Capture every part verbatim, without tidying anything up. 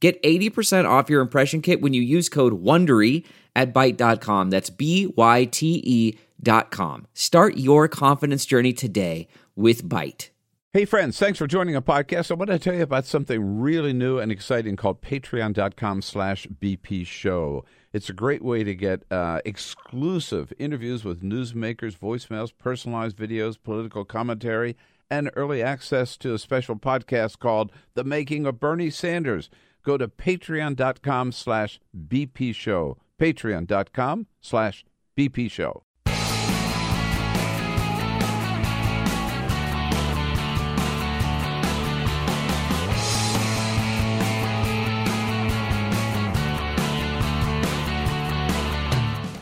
Get eighty percent off your impression kit when you use code WONDERY at Byte dot com. That's B Y T E dot com. Start your confidence journey today with Byte. Hey, friends, thanks for joining our podcast. I want to tell you about something really new and exciting called patreon.com slash BP show. It's a great way to get uh, exclusive interviews with newsmakers, voicemails, personalized videos, political commentary, and early access to a special podcast called The Making of Bernie Sanders. Go to patreon.com slash BP show. Patreon.com slash BP show.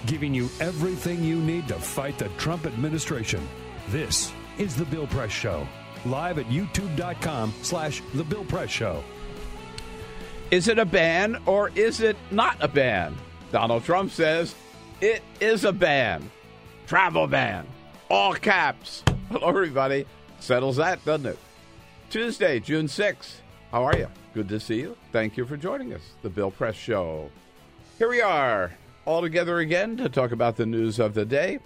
Giving you everything you need to fight the Trump administration. This is The Bill Press Show, live at youtube.com slash The Bill Press Show. Is it a ban or is it not a ban? Donald Trump says it is a ban. Travel ban. All caps. Hello, everybody. Settles that, doesn't it? Tuesday, June sixth. How are you? Good to see you. Thank you for joining us. The Bill Press Show. Here we are, all together again to talk about the news of the day.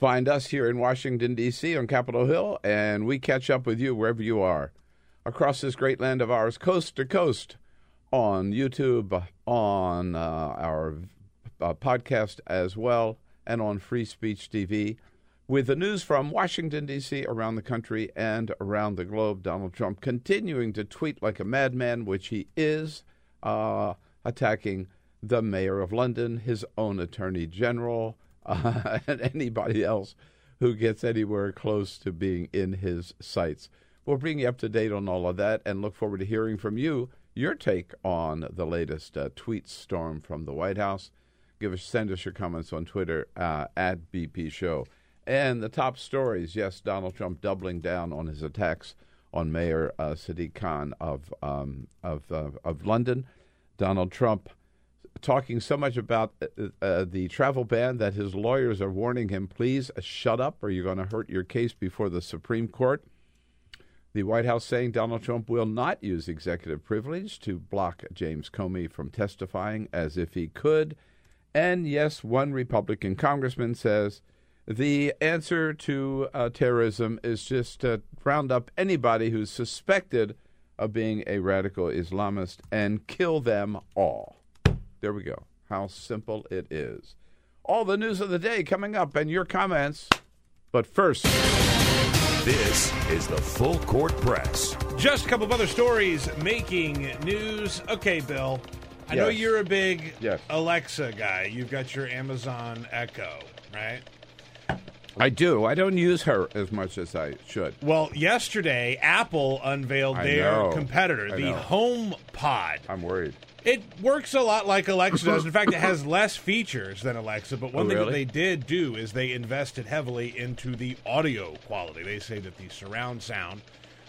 Find us here in Washington, D C on Capitol Hill, and we catch up with you wherever you are across this great land of ours, coast to coast, on YouTube, on uh, our uh, podcast as well, and on Free Speech T V, with the news from Washington, D C, around the country and around the globe. Donald Trump continuing to tweet like a madman, which he is, uh, attacking the mayor of London, his own attorney general, uh, and anybody else who gets anywhere close to being in his sights. We'll bring you up to date on all of that and look forward to hearing from you, your take on the latest uh, tweet storm from the White House. Give us, send us your comments on Twitter, uh, at B P Show. And the top stories, yes, Donald Trump doubling down on his attacks on Mayor uh, Sadiq Khan of, um, of, uh, of London. Donald Trump talking so much about uh, the travel ban that his lawyers are warning him, please shut up or you're going to hurt your case before the Supreme Court. The White House saying Donald Trump will not use executive privilege to block James Comey from testifying as if he could. And yes, one Republican congressman says the answer to uh, terrorism is just to round up anybody who's suspected of being a radical Islamist and kill them all. There we go. How simple it is. All the news of the day coming up and your comments. But first, this is the Full Court Press. Just a couple of other stories making news. Okay, Bill, I yes. know you're a big yes. Alexa guy. You've got your Amazon Echo, right? I do. I don't use her as much as I should. Well, yesterday, Apple unveiled I their know. competitor, I the know. HomePod. I'm worried. It works a lot like Alexa does. In fact, it has less features than Alexa. But one oh, thing really? that they did do is they invested heavily into the audio quality. They say that the surround sound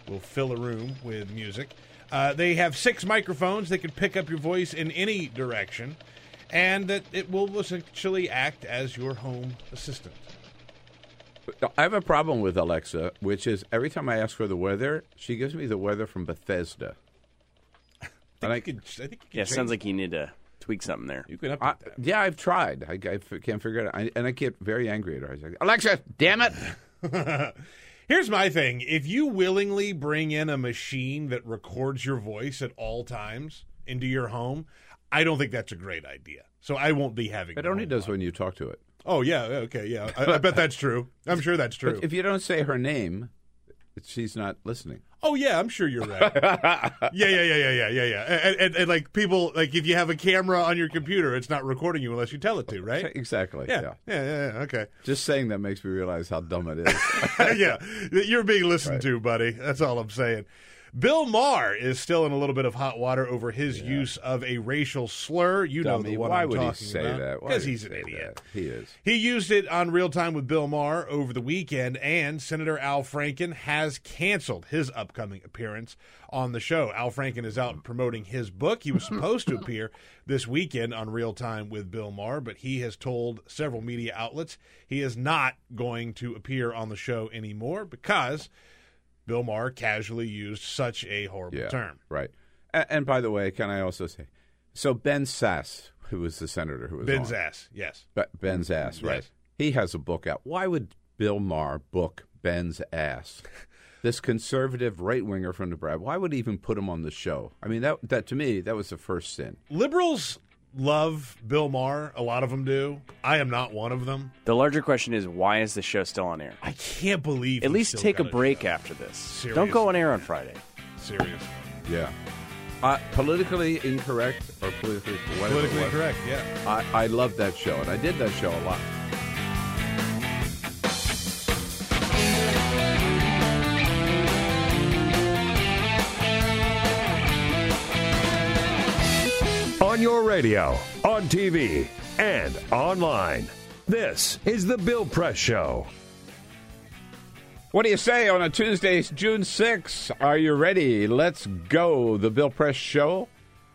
will fill a room with music. Uh, they have six microphones that can pick up your voice in any direction, and that it will essentially act as your home assistant. I have a problem with Alexa, which is every time I ask for the weather, she gives me the weather from Bethesda. I think, I, could, I think yeah, it sounds like you need to tweak something there. You can I, that. Yeah, I've tried. I, I f- can't figure it out. I, and I get very angry at her. I was like, Alexa, damn it. Here's my thing. If you willingly bring in a machine that records your voice at all times into your home, I don't think that's a great idea. So I won't be having it. It only does when you talk to it. Oh, yeah. Okay, yeah. I, I bet that's true. I'm sure that's true. But if you don't say her name, she's not listening. Oh, yeah, I'm sure you're right. yeah, yeah, yeah, yeah, yeah, yeah, yeah. And, and, and, like, people, like, if you have a camera on your computer, it's not recording you unless you tell it to, right? Exactly, yeah. Yeah, yeah, yeah, yeah. Okay. Just saying that makes me realize how dumb it is. Yeah, you're being listened right. to, buddy. That's all I'm saying. Bill Maher is still in a little bit of hot water over his yeah. use of a racial slur. You Dummy, know the one why I'm would talking he say about. That? Because he's an idiot. That? He is. He used it on Real Time with Bill Maher over the weekend, and Senator Al Franken has canceled his upcoming appearance on the show. Al Franken is out promoting his book. He was supposed to appear this weekend on Real Time with Bill Maher, but he has told several media outlets he is not going to appear on the show anymore because Bill Maher casually used such a horrible yeah, term. Right. And, and by the way, can I also say, so Ben Sasse, who was the senator who was Ben on. Sasse, yes. But Ben Sasse, right. Yes. He has a book out. Why would Bill Maher book Ben's ass? This conservative right-winger from Nebraska. Why would he even put him on the show? I mean, that, that to me, that was the first sin. Liberals love Bill Maher. A lot of them do. I am not one of them. The larger question is, why is the show still on air? I can't believe. At least take a break after this. Seriously. Don't go on air on Friday. Seriously. Yeah. Uh, politically incorrect or politically whatever. Politically correct, yeah. I, I love that show, and I did that show a lot. On your radio, on T V, and online. This is The Bill Press Show. What do you say on a Tuesday, June sixth? Are you ready? Let's go. The Bill Press Show.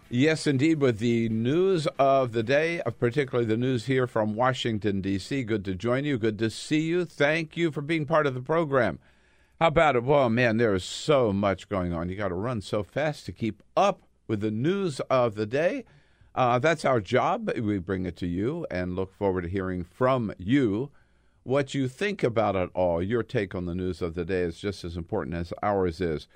Yes, indeed, with the news of the day, particularly the news here from Washington, D C Good to join you. Good to see you. Thank you for being part of the program. How about it? Well, man, there is so much going on. You got to run so fast to keep up with the news of the day. Uh, that's our job. We bring it to you and look forward to hearing from you what you think about it all. Your take on the news of the day is just as important as ours is.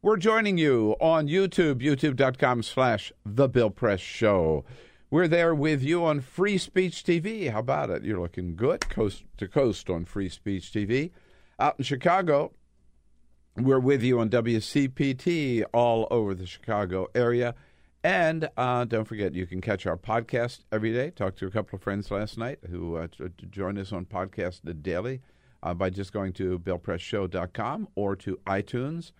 We're joining you on YouTube, youtube.com slash The Bill Press Show. We're there with you on Free Speech T V. How about it? You're looking good coast to coast on Free Speech T V. Out in Chicago, we're with you on W C P T all over the Chicago area. And uh, don't forget, you can catch our podcast every day. Talked to a couple of friends last night who uh, t- t- join us on podcast daily uh, by just going to bill press show dot com or to iTunes.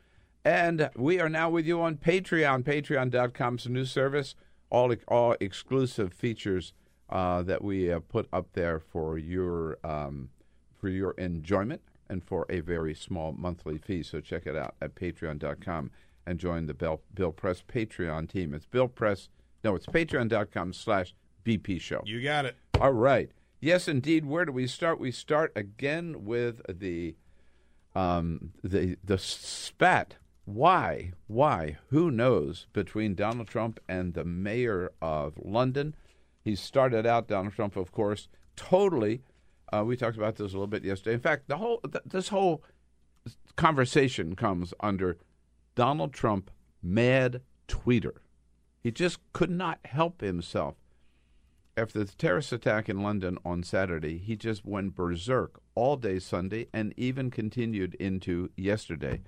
And we are now with you on Patreon. Patreon dot com's a new service, all, all exclusive features uh, that we uh, put up there for your um, for your enjoyment and for a very small monthly fee. So check it out at patreon dot com and join the Bill, Bill Press Patreon team. It's Bill Press. No, it's patreon dot com slash B P Show. You got it. All right. Yes, indeed. Where do we start? We start again with the um, the the spat. Why? Why? Who knows? Between Donald Trump and the mayor of London. He started out, Donald Trump, of course, totally. Uh, we talked about this a little bit yesterday. In fact, the whole th- this whole conversation comes under Donald Trump, mad tweeter. He just could not help himself. After the terrorist attack in London on Saturday, he just went berserk all day Sunday and even continued into yesterday.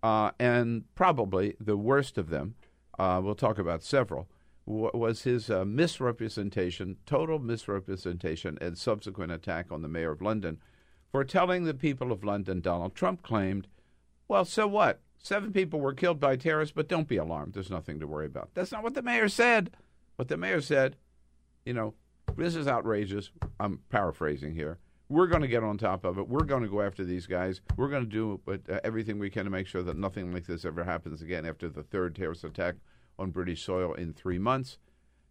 Uh, and probably the worst of them, uh, we'll talk about several, was his uh, misrepresentation, total misrepresentation and subsequent attack on the mayor of London for telling the people of London, Donald Trump claimed, well, so what? Seven people were killed by terrorists, but don't be alarmed. There's nothing to worry about. That's not what the mayor said. What the mayor said, you know, this is outrageous. I'm paraphrasing here. We're going to get on top of it. We're going to go after these guys. We're going to do everything we can to make sure that nothing like this ever happens again after the third terrorist attack on British soil in three months.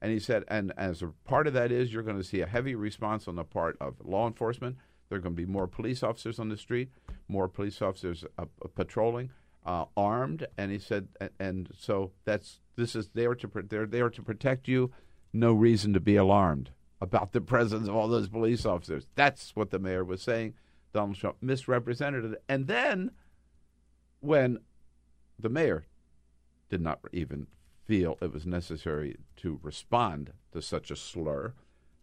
And he said, and as a part of that is, you're going to see a heavy response on the part of law enforcement. There are going to be more police officers on the street, more police officers uh, patrolling, uh, armed. And he said, and, and so that's this is there to they're there to protect you. No reason to be alarmed about the presence of all those police officers. That's what the mayor was saying. Donald Trump misrepresented it. And then when the mayor did not even feel it was necessary to respond to such a slur.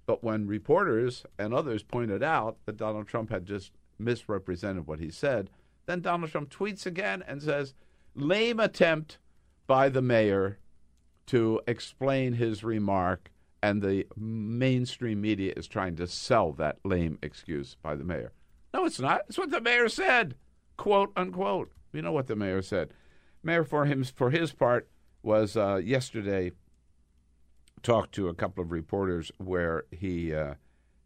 But when reporters and others pointed out that Donald Trump had just misrepresented what he said, then Donald Trump tweets again and says, lame attempt by the mayor to explain his remark, and the mainstream media is trying to sell that lame excuse by the mayor. No, it's not. It's what the mayor said, quote, unquote. We know what the mayor said. Mayor, for him, for his part, was uh, yesterday talked to a couple of reporters where he, uh,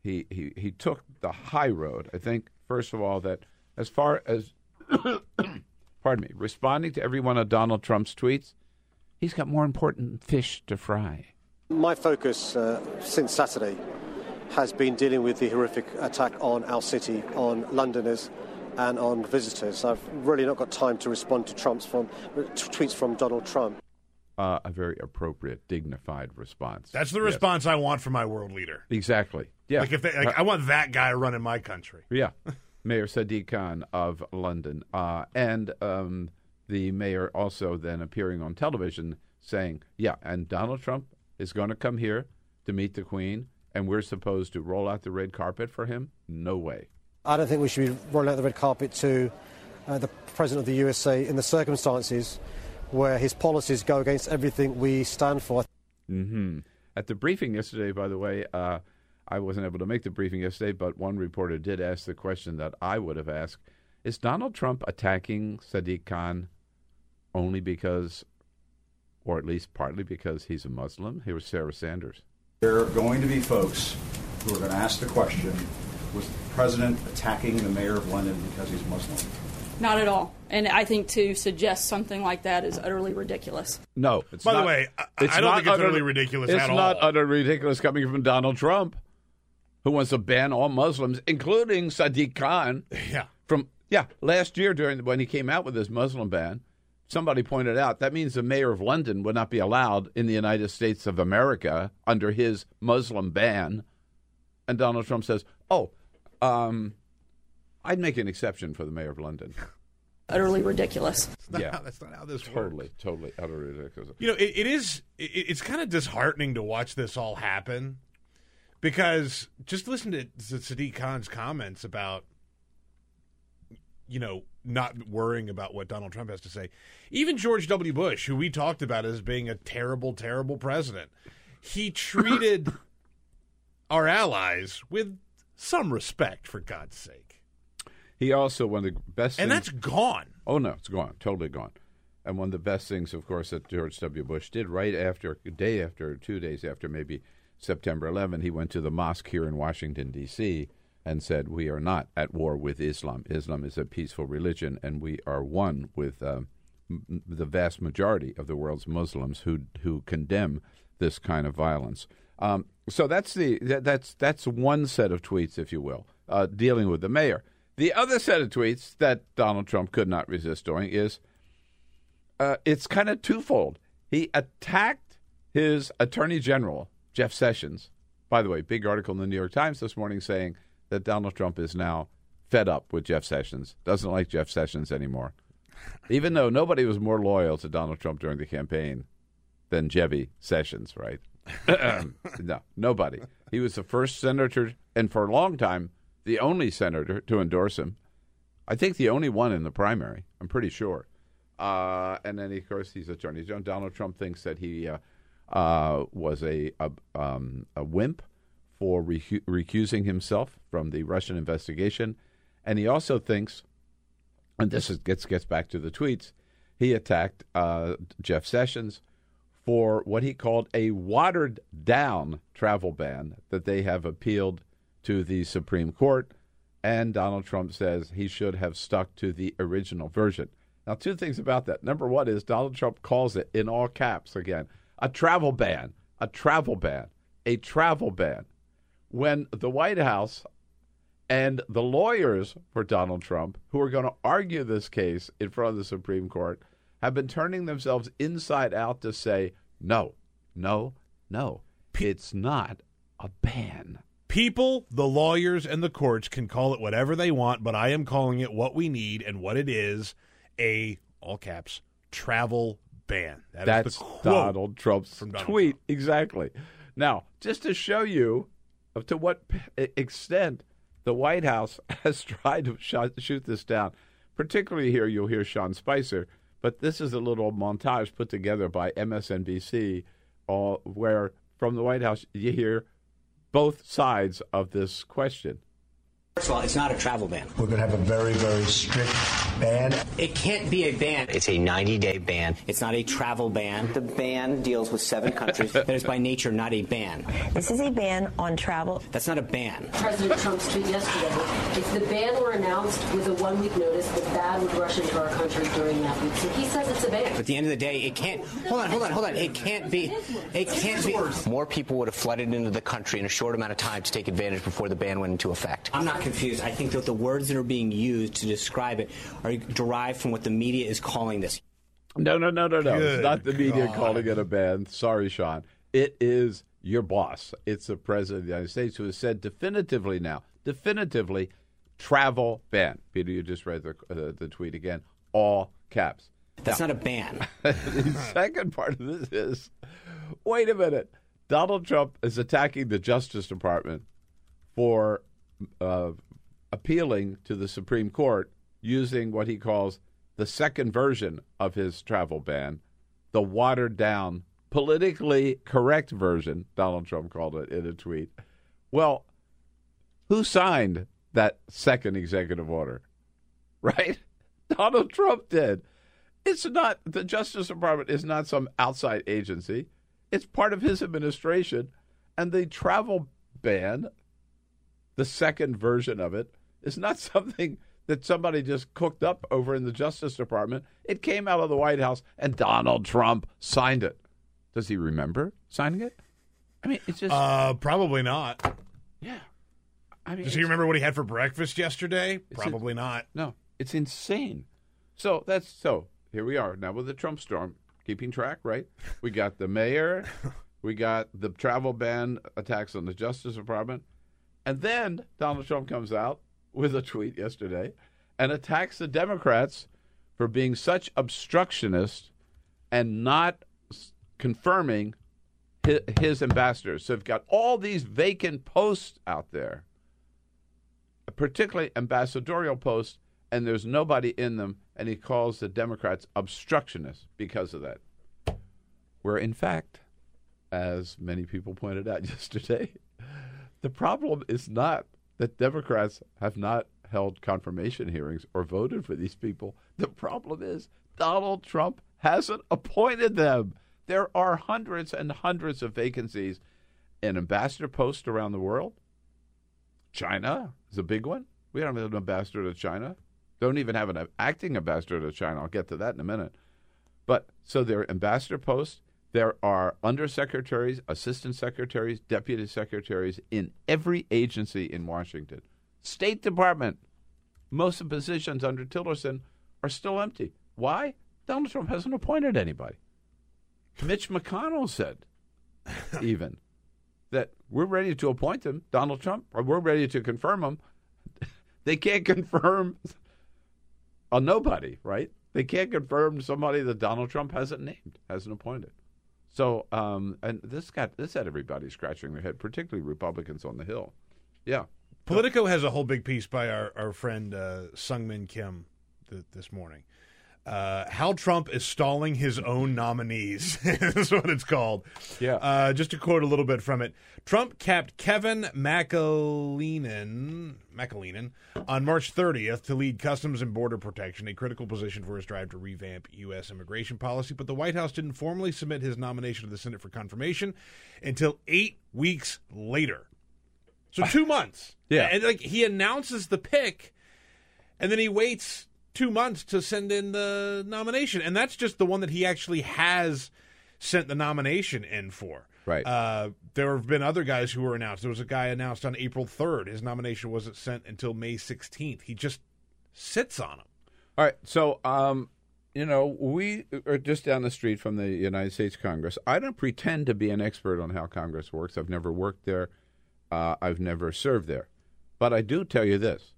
he he he took the high road. I think, first of all, that as far as pardon me, responding to every one of Donald Trump's tweets, he's got more important fish to fry. My focus uh, since Saturday has been dealing with the horrific attack on our city, on Londoners and on visitors. I've really not got time to respond to Trump's from, t- tweets from Donald Trump. Uh, a very appropriate, dignified response. That's the response yes. I want from my world leader. Exactly. Yeah. Like if they, like uh, I want that guy running my country. Yeah. Mayor Sadiq Khan of London. Uh, and um, the mayor also then appearing on television saying, yeah, and Donald Trump is going to come here to meet the Queen, and we're supposed to roll out the red carpet for him? No way. I don't think we should be rolling out the red carpet to uh, the President of the U S A in the circumstances where his policies go against everything we stand for. Mm-hmm. At the briefing yesterday, by the way, uh, I wasn't able to make the briefing yesterday, but one reporter did ask the question that I would have asked. Is Donald Trump attacking Sadiq Khan only because, or at least partly because, he's a Muslim? Here's Sarah Sanders. There are going to be folks who are going to ask the question, was the president attacking the mayor of London because he's Muslim? Not at all. And I think to suggest something like that is utterly ridiculous. No. It's By not, the way, I, it's I don't think it's utterly, utterly ridiculous at all. It's not utterly ridiculous coming from Donald Trump, who wants to ban all Muslims, including Sadiq Khan. Yeah. From, yeah, last year during when he came out with his Muslim ban, somebody pointed out that means the mayor of London would not be allowed in the United States of America under his Muslim ban. And Donald Trump says, oh, um, I'd make an exception for the mayor of London. Utterly ridiculous. That's not, yeah. how, that's not how this totally, works. Totally, totally, utterly ridiculous. You know, it, it is, it, it's kind of disheartening to watch this all happen because just listen to, to Sadiq Khan's comments about, you know, not worrying about what Donald Trump has to say. Even George W. Bush, who we talked about as being a terrible, terrible president, he treated our allies with some respect, for God's sake. He also, one of the best things... And that's gone. Oh, no, it's gone. Totally gone. And one of the best things, of course, that George W. Bush did right after, day after, two days after maybe September eleventh, he went to the mosque here in Washington, D C, and said, we are not at war with Islam. Islam is a peaceful religion, and we are one with uh, m- the vast majority of the world's Muslims who who condemn this kind of violence. Um, so that's the that, that's that's one set of tweets, if you will, uh, dealing with the mayor. The other set of tweets that Donald Trump could not resist doing is uh, it's kind of twofold. He attacked his Attorney General, Jeff Sessions. By the way, big article in the New York Times this morning saying that Donald Trump is now fed up with Jeff Sessions, doesn't like Jeff Sessions anymore, even though nobody was more loyal to Donald Trump during the campaign than Jevy Sessions, right? No, nobody. He was the first senator, and for a long time, the only senator to endorse him. I think the only one in the primary, I'm pretty sure. Uh, and then, of course, he's Attorney General. Donald Trump thinks that he uh, uh, was a, a, um, a wimp for recu- recusing himself from the Russian investigation. And he also thinks, and this is, gets gets back to the tweets, he attacked uh, Jeff Sessions for what he called a watered-down travel ban that they have appealed to the Supreme Court. And Donald Trump says he should have stuck to the original version. Now, two things about that. Number one is Donald Trump calls it, in all caps again, a travel ban, a travel ban, a travel ban. When the White House and the lawyers for Donald Trump, who are going to argue this case in front of the Supreme Court, have been turning themselves inside out to say, no, no, no, it's not a ban. People, the lawyers, and the courts can call it whatever they want, but I am calling it what we need and what it is, a, all caps, travel ban. That That's is the quote Donald Trump's from Donald tweet. Trump. Exactly. Now, just to show you to what extent the White House has tried to sh- shoot this down. Particularly here, you'll hear Sean Spicer, but this is a little montage put together by M S N B C uh, where from the White House you hear both sides of this question. First of all, it's not a travel ban. We're going to have a very, very strict ban? It can't be a ban. It's a ninety-day ban. It's not a travel ban. The ban deals with seven countries. That is by nature not a ban. This is a ban on travel. That's not a ban. President Trump's tweet yesterday, if the ban were announced with a one-week notice, the ban would rush into our country during that week. So he says it's a ban. But at the end of the day, it can't. Hold on, hold on, hold on. It can't be. It can't be. More people would have flooded into the country in a short amount of time to take advantage before the ban went into effect. I'm not confused. I think that the words that are being used to describe it are derived from what the media is calling this. No, no, no, no, no. Good it's not the media God. calling it a ban. Sorry, Sean. It is your boss. It's the president of the United States who has said definitively now, definitively, travel ban. Peter, you just read the, uh, the tweet again. All caps. That's now, not a ban. The second part of this is, wait a minute. Donald Trump is attacking the Justice Department for uh, appealing to the Supreme Court using what he calls the second version of his travel ban, the watered-down, politically correct version, Donald Trump called it in a tweet. Well, who signed that second executive order? Right? Donald Trump did. It's not, the Justice Department is not some outside agency. It's part of his administration. And the travel ban, the second version of it, is not something that somebody just cooked up over in the Justice Department. It came out of the White House, and Donald Trump signed it. Does he remember signing it? I mean, it's just... Uh, probably not. Yeah. I mean, Does he remember what he had for breakfast yesterday? Probably in, not. No. It's insane. So that's... so. Here we are now with the Trump storm, keeping track, right? We got the mayor, we got the travel ban attacks on the Justice Department, and then Donald Trump comes out with a tweet yesterday and attacks the Democrats for being such obstructionists and not confirming his, his ambassadors. So we've got all these vacant posts out there, particularly ambassadorial posts, and there's nobody in them, and he calls the Democrats obstructionists because of that. Where, in fact, as many people pointed out yesterday, the problem is not that Democrats have not held confirmation hearings or voted for these people. The problem is Donald Trump hasn't appointed them. There are hundreds and hundreds of vacancies in ambassador posts around the world. China is a big one. We don't have an ambassador to China. Don't even have an acting ambassador to China. I'll get to that in a minute. But so there are ambassador posts. There are undersecretaries, assistant secretaries, deputy secretaries in every agency in Washington. State Department, most of the positions under Tillerson are still empty. Why? Donald Trump hasn't appointed anybody. Mitch McConnell said even that we're ready to appoint him, Donald Trump, or we're ready to confirm him. They can't confirm a nobody, right? They can't confirm somebody that Donald Trump hasn't named, hasn't appointed. So, um, and this got this had everybody scratching their head, particularly Republicans on the Hill. Yeah. Politico has a whole big piece by our, our friend uh, Seungmin Kim th- this morning. Uh, how Trump is stalling his own nominees is what it's called. Yeah. Uh, just to quote a little bit from it, Trump capped Kevin McAleenan, McAleenan on March thirtieth to lead Customs and Border Protection, a critical position for his drive to revamp U S immigration policy. But the White House didn't formally submit his nomination to the Senate for confirmation until eight weeks later. So two months. Yeah. And like he announces the pick, and then he waits two months to send in the nomination. And that's just the one that he actually has sent the nomination in for. Right. Uh, there have been other guys who were announced. There was a guy announced on April third. His nomination wasn't sent until May sixteenth. He just sits on them. All right. So, um, you know, we are just down the street from the United States Congress. I don't pretend to be an expert on how Congress works. I've never worked there. Uh, I've never served there. But I do tell you this,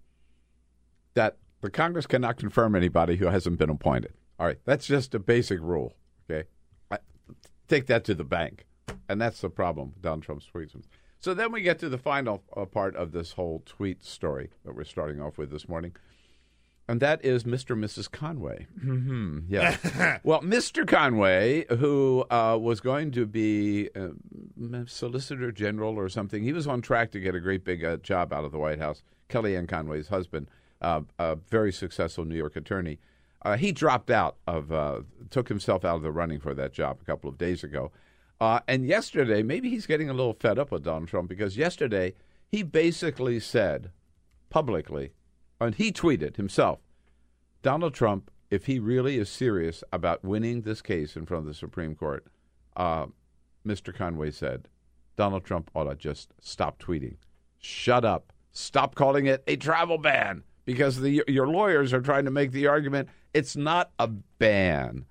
that the Congress cannot confirm anybody who hasn't been appointed. All right, that's just a basic rule, okay? I, take that to the bank, and that's the problem, Donald Trump's tweets. So then we get to the final uh, part of this whole tweet story that we're starting off with this morning, and that is Mister and Missus Conway. Mm-hmm. Yeah. Well, Mister Conway, who uh, was going to be uh, Solicitor General or something, he was on track to get a great big uh, job out of the White House, Kellyanne Conway's husband, uh, a very successful New York attorney. Uh, he dropped out of, uh, took himself out of the running for that job a couple of days ago. Uh, and yesterday, maybe he's getting a little fed up with Donald Trump, because yesterday he basically said publicly, and he tweeted himself, Donald Trump, if he really is serious about winning this case in front of the Supreme Court, uh, Mister Conway said, Donald Trump ought to just stop tweeting. Shut up. Stop calling it a travel ban, because the, your lawyers are trying to make the argument it's not a ban.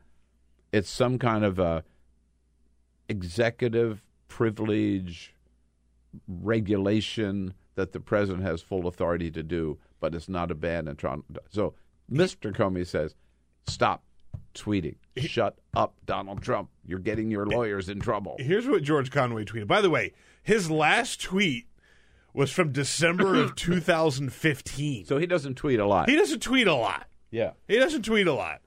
It's some kind of a executive privilege regulation that the president has full authority to do, but it's not a ban. In Toronto. So Mister Comey says, stop tweeting. Shut up, Donald Trump. You're getting your lawyers in trouble. Here's what George Conway tweeted. By the way, his last tweet was from December of two thousand fifteen. So he doesn't tweet a lot. He doesn't tweet a lot. Yeah. He doesn't tweet a lot.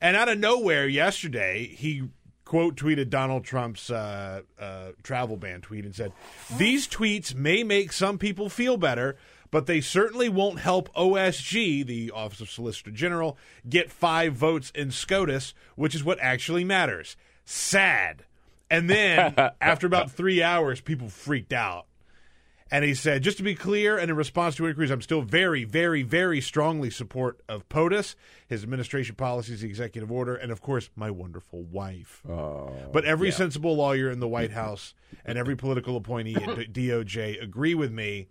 And out of nowhere yesterday, he, quote, tweeted Donald Trump's uh, uh, travel ban tweet and said, these tweets may make some people feel better, but they certainly won't help O S G, the Office of Solicitor General, get five votes in SCOTUS, which is what actually matters. Sad. And then after about three hours, people freaked out. And he said, just to be clear, and in response to inquiries, I'm still very, very, very strongly support of POTUS, his administration policies, the executive order, and, of course, my wonderful wife. Oh, but every yeah. sensible lawyer in the White House and every political appointee at D O J agree with me.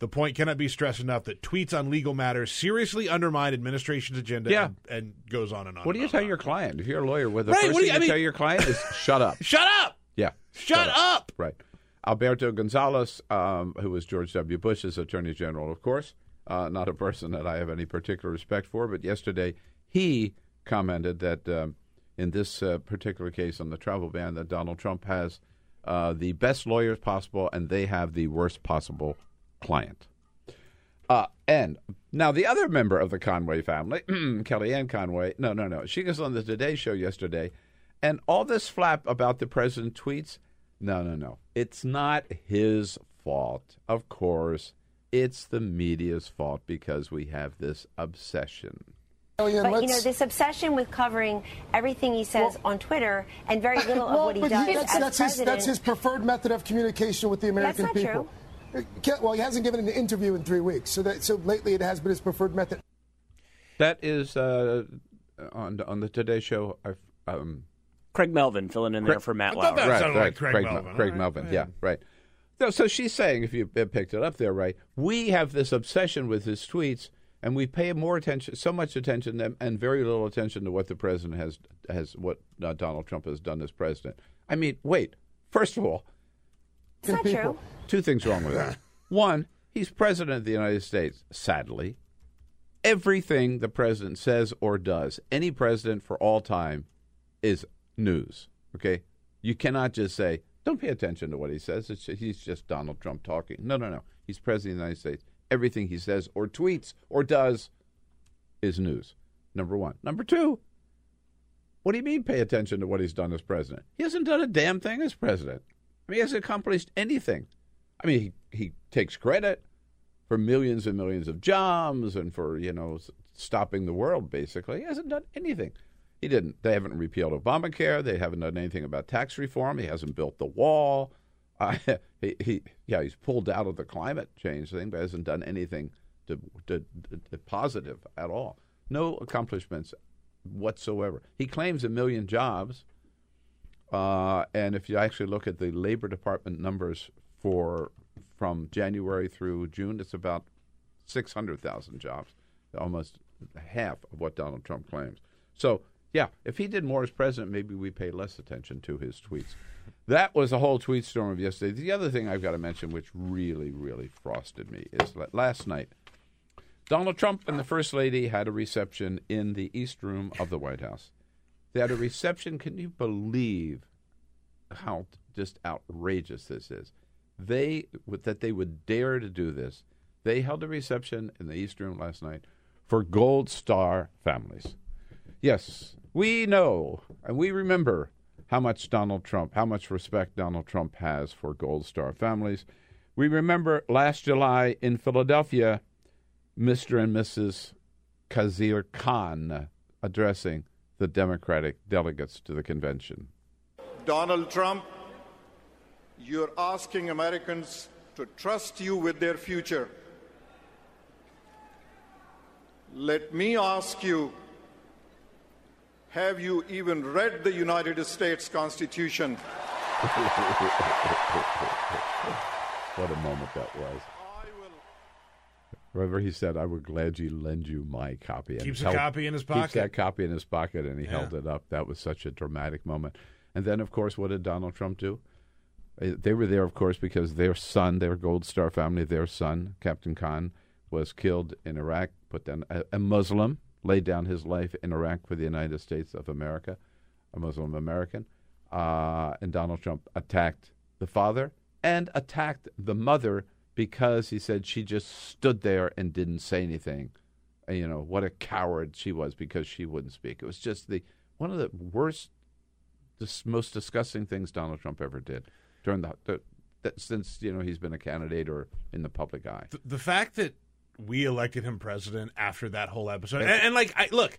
The point cannot be stressed enough that tweets on legal matters seriously undermine administration's agenda yeah. and, and goes on and on. What do you tell on, your on. client? If you're a lawyer, well, the right, first what thing you, I mean, you tell your client is shut up. Shut up! Yeah. Shut, shut up. up! Right. Alberto Gonzales, um, who was George W. Bush's Attorney General, of course, uh, not a person that I have any particular respect for, but yesterday he commented that um, in this uh, particular case on the travel ban that Donald Trump has uh, the best lawyers possible and they have the worst possible client. Uh, and now the other member of the Conway family, Kellyanne Conway, no, no, no, she was on the Today Show yesterday, and all this flap about the president tweets, No, no, no. It's not his fault. Of course, it's the media's fault because we have this obsession. But, you know, this obsession with covering everything he says well, on Twitter and very little well, of what he does that's, as that's president. His, that's his preferred method of communication with the American that's not people. True. Well, he hasn't given an interview in three weeks, so that, so lately it has been his preferred method. That is uh, on, on the Today Show. I've... Um, Craig Melvin filling in Craig, there for Matt Lauer. I thought that right, sounded right, like Craig, Craig Melvin. Mel- Craig right, Melvin, right. yeah, right. No, so she's saying, if you picked it up there, right, we have this obsession with his tweets, and we pay more attention, so much attention to them, and very little attention to what the president has, has what uh, Donald Trump has done as president. I mean, wait, first of all, it's not people, true. Two things wrong with that. One, he's president of the United States, sadly. Everything the president says or does, any president for all time, is news, okay? You cannot just say, don't pay attention to what he says. It's, he's just Donald Trump talking. No, no, no. He's president of the United States. Everything he says or tweets or does is news, number one. Number two, what do you mean pay attention to what he's done as president? He hasn't done a damn thing as president. I mean, he hasn't accomplished anything. I mean, he, he takes credit for millions and millions of jobs and for, you know, stopping the world, basically. He hasn't done anything. He didn't. They haven't repealed Obamacare. They haven't done anything about tax reform. He hasn't built the wall. Uh, he, he, yeah, he's pulled out of the climate change thing, but hasn't done anything to, to, to positive at all. No accomplishments whatsoever. He claims a million jobs, uh, and if you actually look at the Labor Department numbers for from January through June, it's about six hundred thousand jobs, almost half of what Donald Trump claims. So. Yeah, if he did more as president, maybe we pay less attention to his tweets. That was the whole tweet storm of yesterday. The other thing I've got to mention, which really, really frosted me, is that last night, Donald Trump and the First Lady had a reception in the East Room of the White House. They had a reception. Can you believe how just outrageous this is? They that they would dare to do this. They held a reception in the East Room last night for Gold Star families. Yes, we know and we remember how much Donald Trump, how much respect Donald Trump has for Gold Star families. We remember last July in Philadelphia, Mister and Missus Kazir Khan addressing the Democratic delegates to the convention. Donald Trump, you're asking Americans to trust you with their future. Let me ask you, have you even read the United States Constitution? What a moment that was. Remember, he said, I would gladly lend you my copy. And keeps held, a copy in his pocket. Keeps that copy in his pocket, and he yeah. held it up. That was such a dramatic moment. And then, of course, what did Donald Trump do? They were there, of course, because their son, their Gold Star family, their son, Captain Khan, was killed in Iraq, put down a, a Muslim, laid down his life in Iraq for the United States of America, a Muslim American. Uh, and Donald Trump attacked the father and attacked the mother because he said she just stood there and didn't say anything. And, you know, what a coward she was because she wouldn't speak. It was just the one of the worst, most disgusting things Donald Trump ever did during the, the that, since, you know, he's been a candidate or in the public eye. The, the fact that we elected him president after that whole episode. And, and like, I, look,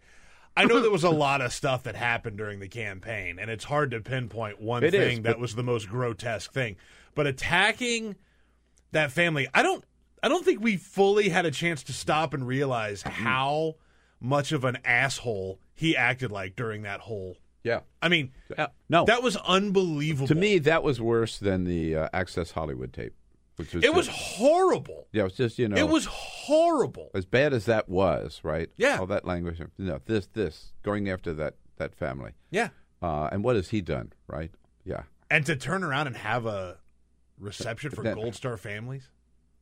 I know there was a lot of stuff that happened during the campaign, and it's hard to pinpoint one it thing is, that was the most grotesque thing. But attacking that family, I don't I don't think we fully had a chance to stop and realize how much of an asshole he acted like during that whole. Yeah. I mean, uh, no. That was unbelievable. To me, that was worse than the uh, Access Hollywood tape. Which was it just, was horrible. Yeah, it was just, you know. It was horrible. As bad as that was, right? Yeah. All that language. No, this, this, going after that, that family. Yeah. Uh, and what has he done, right? Yeah. And to turn around and have a reception for then, Gold Star families?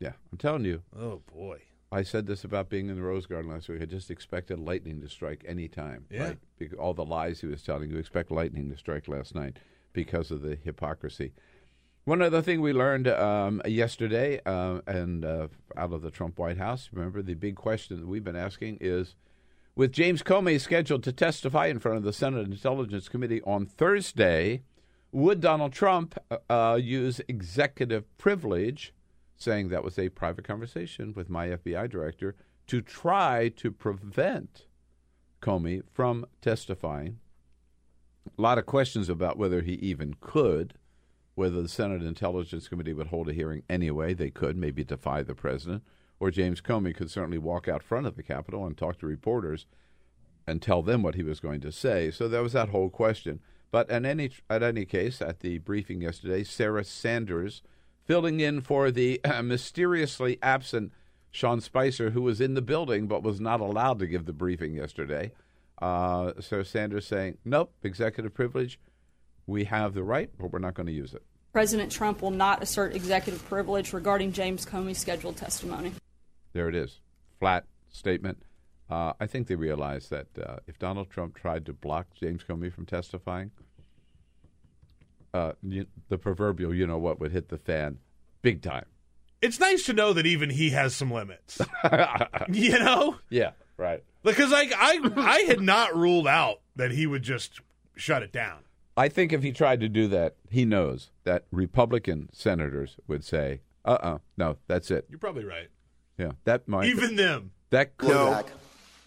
Yeah. I'm telling you. Oh, boy. I said this about being in the Rose Garden last week. I just expected lightning to strike any time. Yeah. Right? Because all the lies he was telling, you expect lightning to strike last night because of the hypocrisy. One other thing we learned um, yesterday uh, and uh, out of the Trump White House, remember, the big question that we've been asking is, with James Comey scheduled to testify in front of the Senate Intelligence Committee on Thursday, would Donald Trump uh, use executive privilege, saying that was a private conversation with my F B I director, to try to prevent Comey from testifying? A lot of questions about whether he even could. Whether the Senate Intelligence Committee would hold a hearing anyway, they could maybe defy the president, or James Comey could certainly walk out front of the Capitol and talk to reporters and tell them what he was going to say. So that was that whole question. But in any, at any case, at the briefing yesterday, Sarah Sanders, filling in for the uh, mysteriously absent Sean Spicer, who was in the building but was not allowed to give the briefing yesterday, uh, Sarah Sanders saying, nope, executive privilege, we have the right, but we're not going to use it. President Trump will not assert executive privilege regarding James Comey's scheduled testimony. There it is. Flat statement. Uh, I think they realize that uh, if Donald Trump tried to block James Comey from testifying, uh, you, the proverbial you-know-what would hit the fan big time. It's nice to know that even he has some limits. You know? Yeah, right. Because I, I, I had not ruled out that he would just shut it down. I think if he tried to do that, he knows that Republican senators would say, uh-uh, no, that's it. You're probably right. Yeah. that might Even be, them. That could no. have,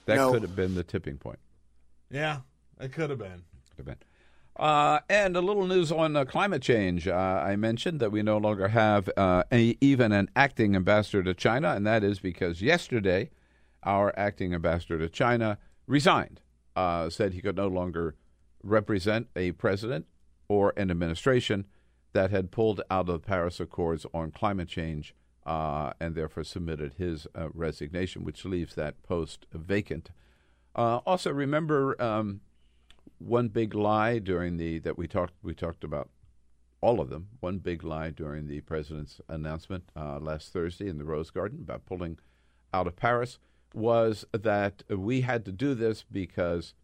that no. could have been the tipping point. Yeah, it could have been. Could have been. Uh, and a little news on uh, climate change. Uh, I mentioned that we no longer have uh, a, even an acting ambassador to China, and that is because yesterday our acting ambassador to China resigned, uh, said he could no longer represent a president or an administration that had pulled out of the Paris Accords on climate change uh, and therefore submitted his uh, resignation, which leaves that post vacant. Uh, also, remember um, one big lie during the that we talked we talked about all of them. One big lie during the president's announcement uh, last Thursday in the Rose Garden about pulling out of Paris was that we had to do this because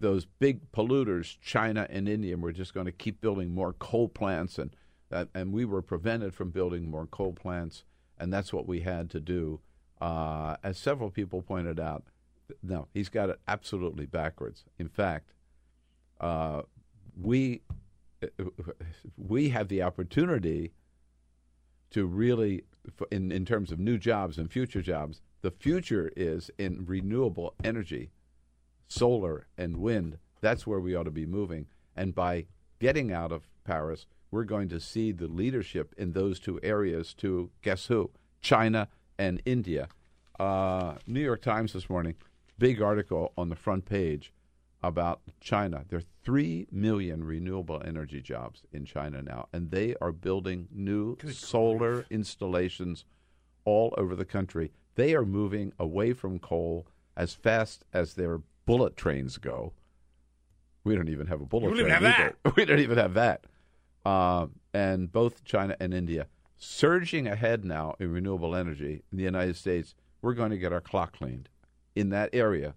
those big polluters, China and India, were just going to keep building more coal plants, and uh, and we were prevented from building more coal plants, and that's what we had to do. Uh, as several people pointed out, no, he's got it absolutely backwards. In fact, uh, we we have the opportunity to really, in in terms of new jobs and future jobs, The future is in renewable energy, solar and wind. That's where we ought to be moving. And by getting out of Paris, we're going to cede the leadership in those two areas to, guess who, China and India. Uh, New York Times this morning, big article on the front page about China. There are three million renewable energy jobs in China now, and they are building new Good solar grief. installations all over the country. They are moving away from coal as fast as their bullet trains go. We don't even have a bullet we train have either. That. We don't even have that. Uh, and both China and India surging ahead now in renewable energy. In the United States, we're going to get our clock cleaned in that area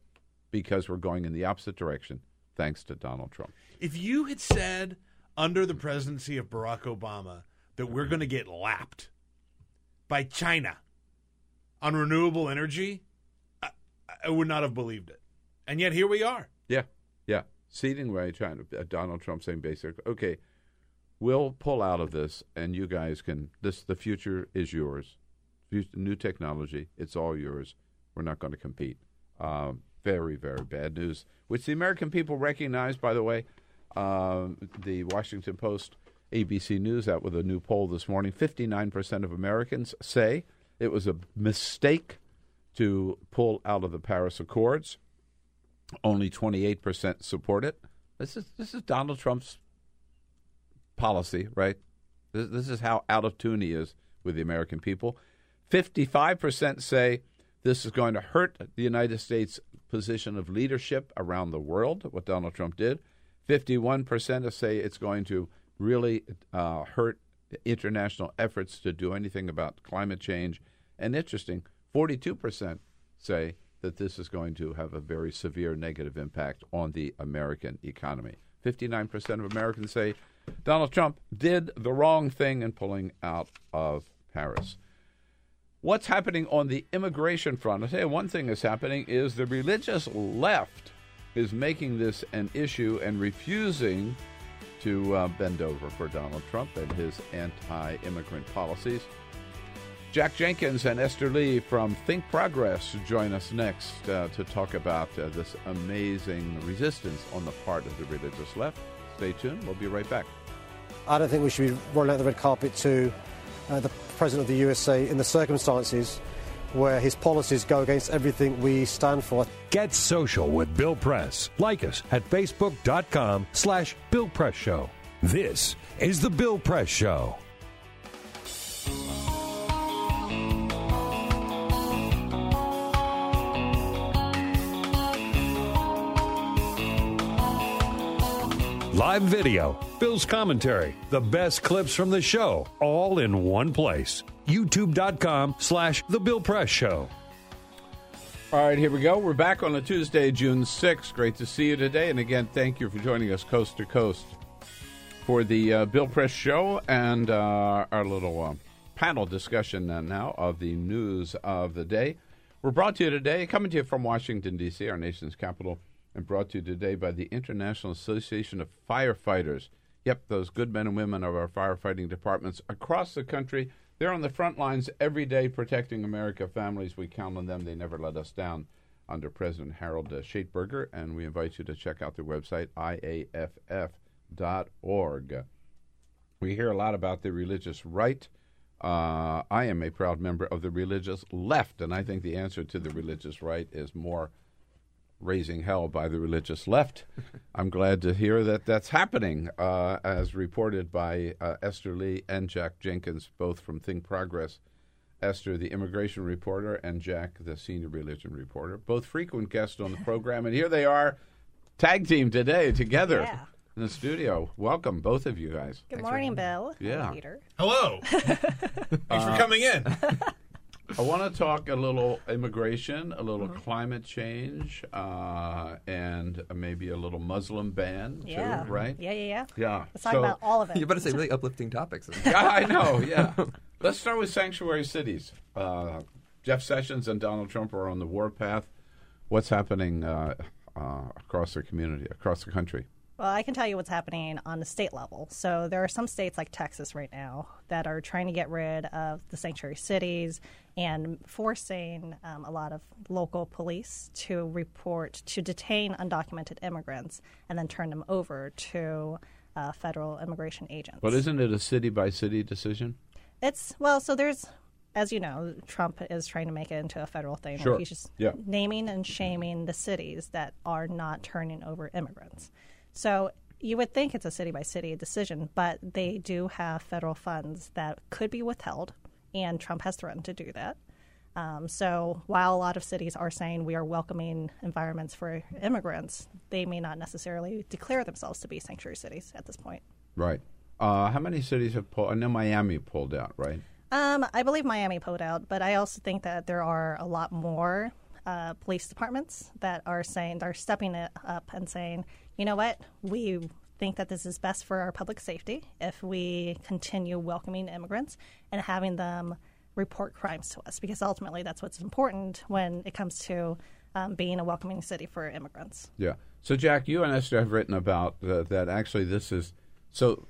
because we're going in the opposite direction thanks to Donald Trump. If you had said under the presidency of Barack Obama that we're going to get lapped by China on renewable energy, I, I would not have believed it. And yet here we are. Yeah, yeah. Ceding way, China, uh, Donald Trump saying basically, okay, we'll pull out of this and you guys can, this, the future is yours. New technology, it's all yours. We're not going to compete. Um, very, very bad news, which the American people recognize, by the way. Um, the Washington Post, A B C News out with a new poll this morning. fifty-nine percent of Americans say it was a mistake to pull out of the Paris Accords. Only twenty-eight percent support it. This is this is Donald Trump's policy, right? This, this is how out of tune he is with the American people. fifty-five percent say this is going to hurt the United States' position of leadership around the world, what Donald Trump did. fifty-one percent say it's going to really uh, hurt international efforts to do anything about climate change. And interesting, forty-two percent say that this is going to have a very severe negative impact on the American economy. fifty-nine percent of Americans say Donald Trump did the wrong thing in pulling out of Paris. What's happening on the immigration front? I tell you, one thing that's happening is the religious left is making this an issue and refusing to uh, bend over for Donald Trump and his anti-immigrant policies. Jack Jenkins and Esther Lee from Think Progress join us next uh, to talk about uh, this amazing resistance on the part of the religious left. Stay tuned. We'll be right back. I don't think we should be rolling out the red carpet to uh, the President of the U S A in the circumstances where his policies go against everything we stand for. Get social with Bill Press. Like us at facebook.com slash Bill Press Show. This is The Bill Press Show. Live video, Bill's commentary, the best clips from the show, all in one place. YouTube.com slash The Bill Press Show. All right, here we go. We're back on a Tuesday, June sixth. Great to see you today. And again, thank you for joining us coast to coast for the uh, Bill Press Show and uh, our little uh, panel discussion uh, now of the news of the day. We're brought to you today, coming to you from Washington, D C, our nation's capital, and brought to you today by the International Association of Firefighters. Yep, those good men and women of our firefighting departments across the country. They're on the front lines every day protecting America families. We count on them. They never let us down under President Harold Schaitberger, and we invite you to check out their website, I A F F dot org. We hear a lot about the religious right. Uh, I am a proud member of the religious left, and I think the answer to the religious right is more raising hell by the religious left. I'm glad to hear that that's happening, uh, as reported by uh, Esther Lee and Jack Jenkins, both from Think Progress. Esther, the immigration reporter, and Jack, the senior religion reporter, both frequent guests on the program. And here they are, tag team today, together yeah. in the studio. Welcome, both of you guys. Good Thanks morning, Bill. Yeah. Peter. Hello. Thanks uh, for coming in. I want to talk a little immigration, a little mm-hmm. climate change, uh, and maybe a little Muslim ban, yeah. too, right? Yeah, yeah, yeah. Yeah. Let's talk so, about all of it. You better say really uplifting topics. Yeah, I know, yeah. Let's start with sanctuary cities. Uh, Jeff Sessions and Donald Trump are on the warpath. What's happening uh, uh, across the community, across the country? Well, I can tell you what's happening on the state level. So there are some states like Texas right now that are trying to get rid of the sanctuary cities and forcing um, a lot of local police to report, to detain undocumented immigrants and then turn them over to uh, federal immigration agents. But isn't it a city-by-city decision? It's, well, so there's... As you know, Trump is trying to make it into a federal thing. Sure. He's just yeah. naming and shaming the cities that are not turning over immigrants. So you would think it's a city-by-city decision, but they do have federal funds that could be withheld, and Trump has threatened to do that. Um, so while a lot of cities are saying we are welcoming environments for immigrants, they may not necessarily declare themselves to be sanctuary cities at this point. Right. Uh, how many cities have pulled? I know Miami pulled out, right? Um, I believe Miami pulled out, but I also think that there are a lot more uh, police departments that are saying they're stepping it up and saying, you know what, we think that this is best for our public safety if we continue welcoming immigrants and having them report crimes to us, because ultimately that's what's important when it comes to um, being a welcoming city for immigrants. Yeah. So, Jack, you and Esther have written about uh, that actually this is so.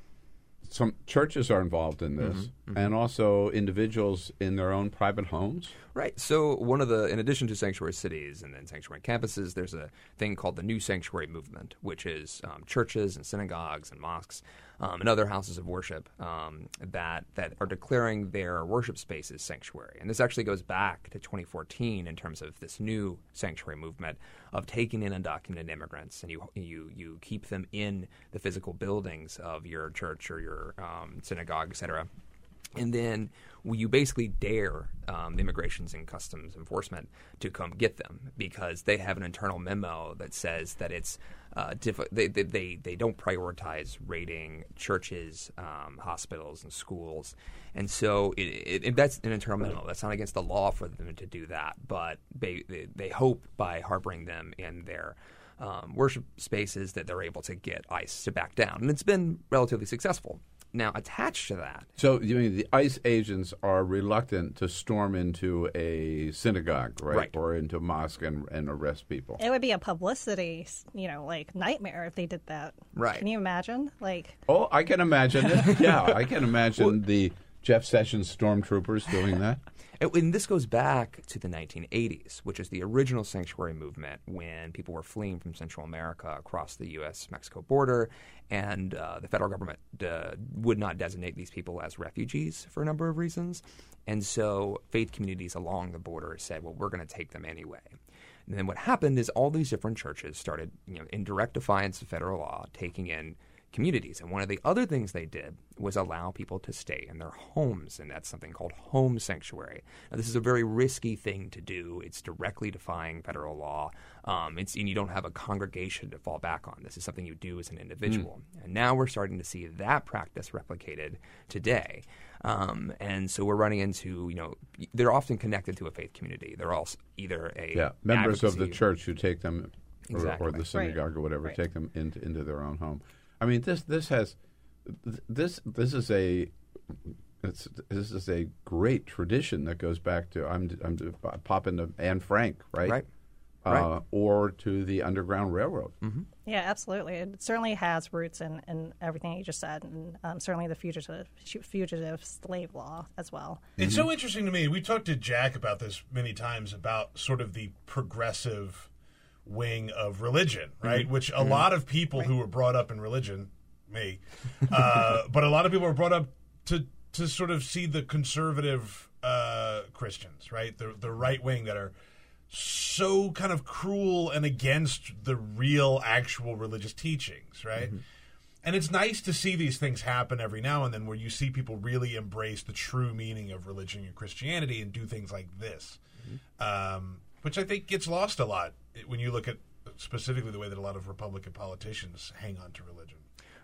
Some churches are involved in this, mm-hmm, mm-hmm. and also individuals in their own private homes. Right. So one of the, in addition to sanctuary cities and then sanctuary campuses, there's a thing called the New Sanctuary Movement, which is um, churches and synagogues and mosques um, and other houses of worship um, that that are declaring their worship spaces sanctuary. And this actually goes back to twenty fourteen in terms of this new sanctuary movement of taking in undocumented immigrants, and you you you keep them in the physical buildings of your church or your Um, synagogue, et cetera. And then well, you basically dare um, Immigration and Customs Enforcement to come get them, because they have an internal memo that says that it's uh, diff- they, they, they, they don't prioritize raiding churches, um, hospitals, and schools. And so it, it, it, that's an internal memo. That's not against the law for them to do that, but they, they, they hope by harboring them in their um, worship spaces that they're able to get ICE to back down. And it's been relatively successful. Now, attached to that... So, you mean the ICE agents are reluctant to storm into a synagogue, right? right. Or into a mosque and, and arrest people. It would be a publicity, you know, like, nightmare if they did that. Right. Can you imagine? Like... Oh, I can imagine it. Yeah, I can imagine well, the Jeff Sessions stormtroopers doing that. And this goes back to the nineteen eighties, which is the original sanctuary movement when people were fleeing from Central America across the U S Mexico border, and uh, the federal government uh, would not designate these people as refugees for a number of reasons. And so faith communities along the border said, well, we're going to take them anyway. And then what happened is all these different churches started, you know, in direct defiance of federal law, taking in communities. And one of the other things they did was allow people to stay in their homes, and that's something called home sanctuary. Now, this is a very risky thing to do. It's directly defying federal law, um, it's, and you don't have a congregation to fall back on. This is something you do as an individual. Mm. And now we're starting to see that practice replicated today. Um, and so we're running into, you know, they're often connected to a faith community. They're all either a yeah, members of the church who take them, or, exactly. or the synagogue right. or whatever, right. take them in, into their own home. I mean, this this has this this is a it's, this is a great tradition that goes back to I'm I'm popping to Anne Frank, right? Right. Uh, right. Or to the Underground Railroad. Mm-hmm. Yeah, absolutely. It certainly has roots in, in everything you just said, and um, certainly the fugitive fugitive slave law as well. It's mm-hmm. so interesting to me. We talked to Jack about this many times about sort of the progressive wing of religion, right? Mm-hmm. Which a mm-hmm. lot of people right. who were brought up in religion, me, uh, but a lot of people were brought up to to sort of see the conservative uh, Christians, right? The the right wing that are so kind of cruel and against the real, actual religious teachings, right? Mm-hmm. And it's nice to see these things happen every now and then, where you see people really embrace the true meaning of religion and Christianity and do things like this, mm-hmm. um, which I think gets lost a lot when you look at specifically the way that a lot of Republican politicians hang on to religion.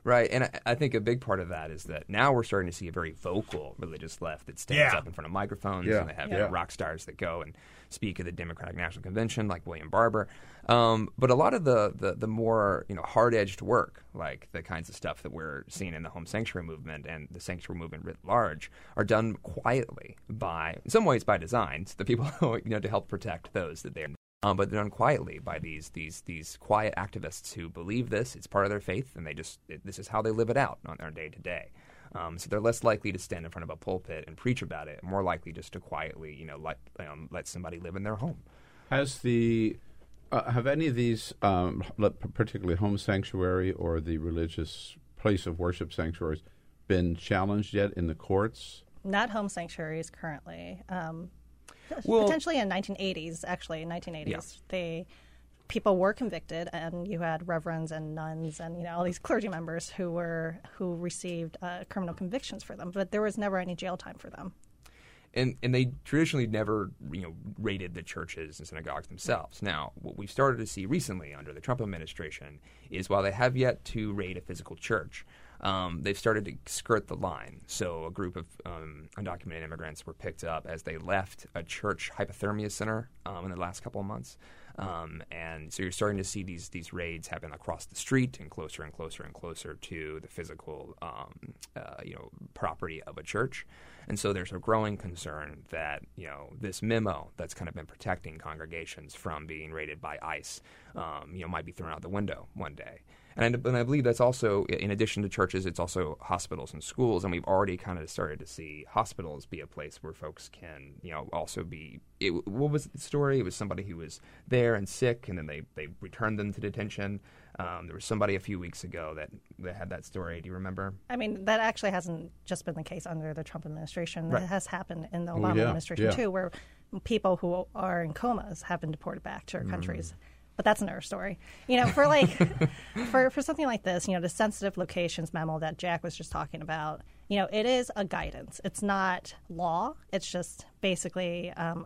Right, and I, I think a big part of that is that now we're starting to see a very vocal religious left that stands yeah. up in front of microphones, yeah. and they have yeah. you know, rock stars that go and speak at the Democratic National Convention, like William Barber. Um, but a lot of the, the, the more you know hard-edged work, like the kinds of stuff that we're seeing in the home sanctuary movement and the sanctuary movement writ large, are done quietly by, in some ways by design, so the people you know to help protect those that they're Um, but they're done quietly by these these these quiet activists who believe this. It's part of their faith, and they just it, this is how they live it out on their day to day. Um, so they're less likely to stand in front of a pulpit and preach about it, more likely just to quietly, you know, let um, let somebody live in their home. Has the uh, have any of these, um, particularly home sanctuary or the religious place of worship sanctuaries, been challenged yet in the courts? Not home sanctuaries currently. Um, well, potentially in nineteen eighties, actually, in nineteen eighties, yeah. they people were convicted, and you had reverends and nuns and, you know, all these clergy members who were who received uh, criminal convictions for them, but there was never any jail time for them. And and they traditionally never, you know, raided the churches and synagogues themselves. Now, what we've started to see recently under the Trump administration is while they have yet to raid a physical church, um, they've started to skirt the line. So a group of um, undocumented immigrants were picked up as they left a church hypothermia center um, in the last couple of months. Um, and so you're starting to see these these raids happen across the street and closer and closer and closer to the physical um, uh, you know property of a church. And so there's a growing concern that you know this memo that's kind of been protecting congregations from being raided by ICE um, you know might be thrown out the window one day. And I, and I believe that's also, in addition to churches, it's also hospitals and schools. And we've already kind of started to see hospitals be a place where folks can, you know, also be it, – what was the story? It was somebody who was there and sick, and then they, they returned them to detention. Um, there was somebody a few weeks ago that, that had that story. Do you remember? I mean, that actually hasn't just been the case under the Trump administration. Right. It has happened in the Obama oh, yeah. administration yeah. too, where people who are in comas have been deported back to their mm. countries. But that's another story. You know, for like for, for something like this, you know, the sensitive locations memo that Jack was just talking about, you know, it is a guidance. It's not law. It's just basically um,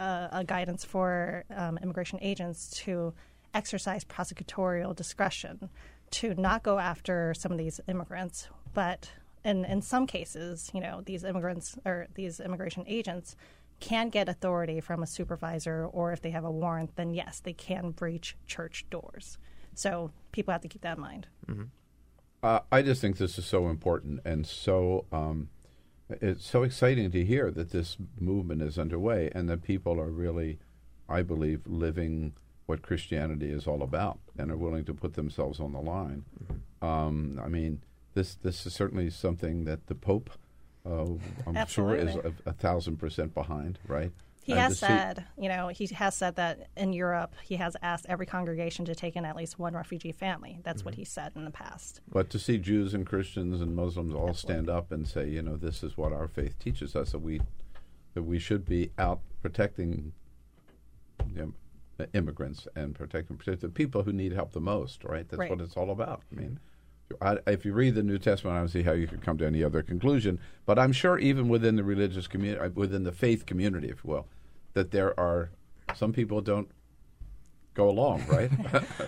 a, a guidance for um, immigration agents to exercise prosecutorial discretion to not go after some of these immigrants. But in, in some cases, you know, these immigrants or these immigration agents can get authority from a supervisor, or if they have a warrant, then yes, they can breach church doors. So people have to keep that in mind. Mm-hmm. Uh, I just think this is so important, and so um, it's so exciting to hear that this movement is underway and that people are really, I believe, living what Christianity is all about and are willing to put themselves on the line. Mm-hmm. Um, I mean, this this is certainly something that the Pope Uh, I'm Absolutely. sure is a, a thousand percent behind, right? He and has said, see- you know, he has said that in Europe he has asked every congregation to take in at least one refugee family. That's mm-hmm. what he said in the past. But to see Jews and Christians and Muslims all Absolutely. stand up and say, you know, this is what our faith teaches us, that we that we should be out protecting you know, immigrants and protecting the people who need help the most, right? That's right. What it's all about. I mean. I, if you read the New Testament, I don't see how you could come to any other conclusion. But I'm sure even within the religious community, within the faith community, if you will, that there are some people don't go along, right?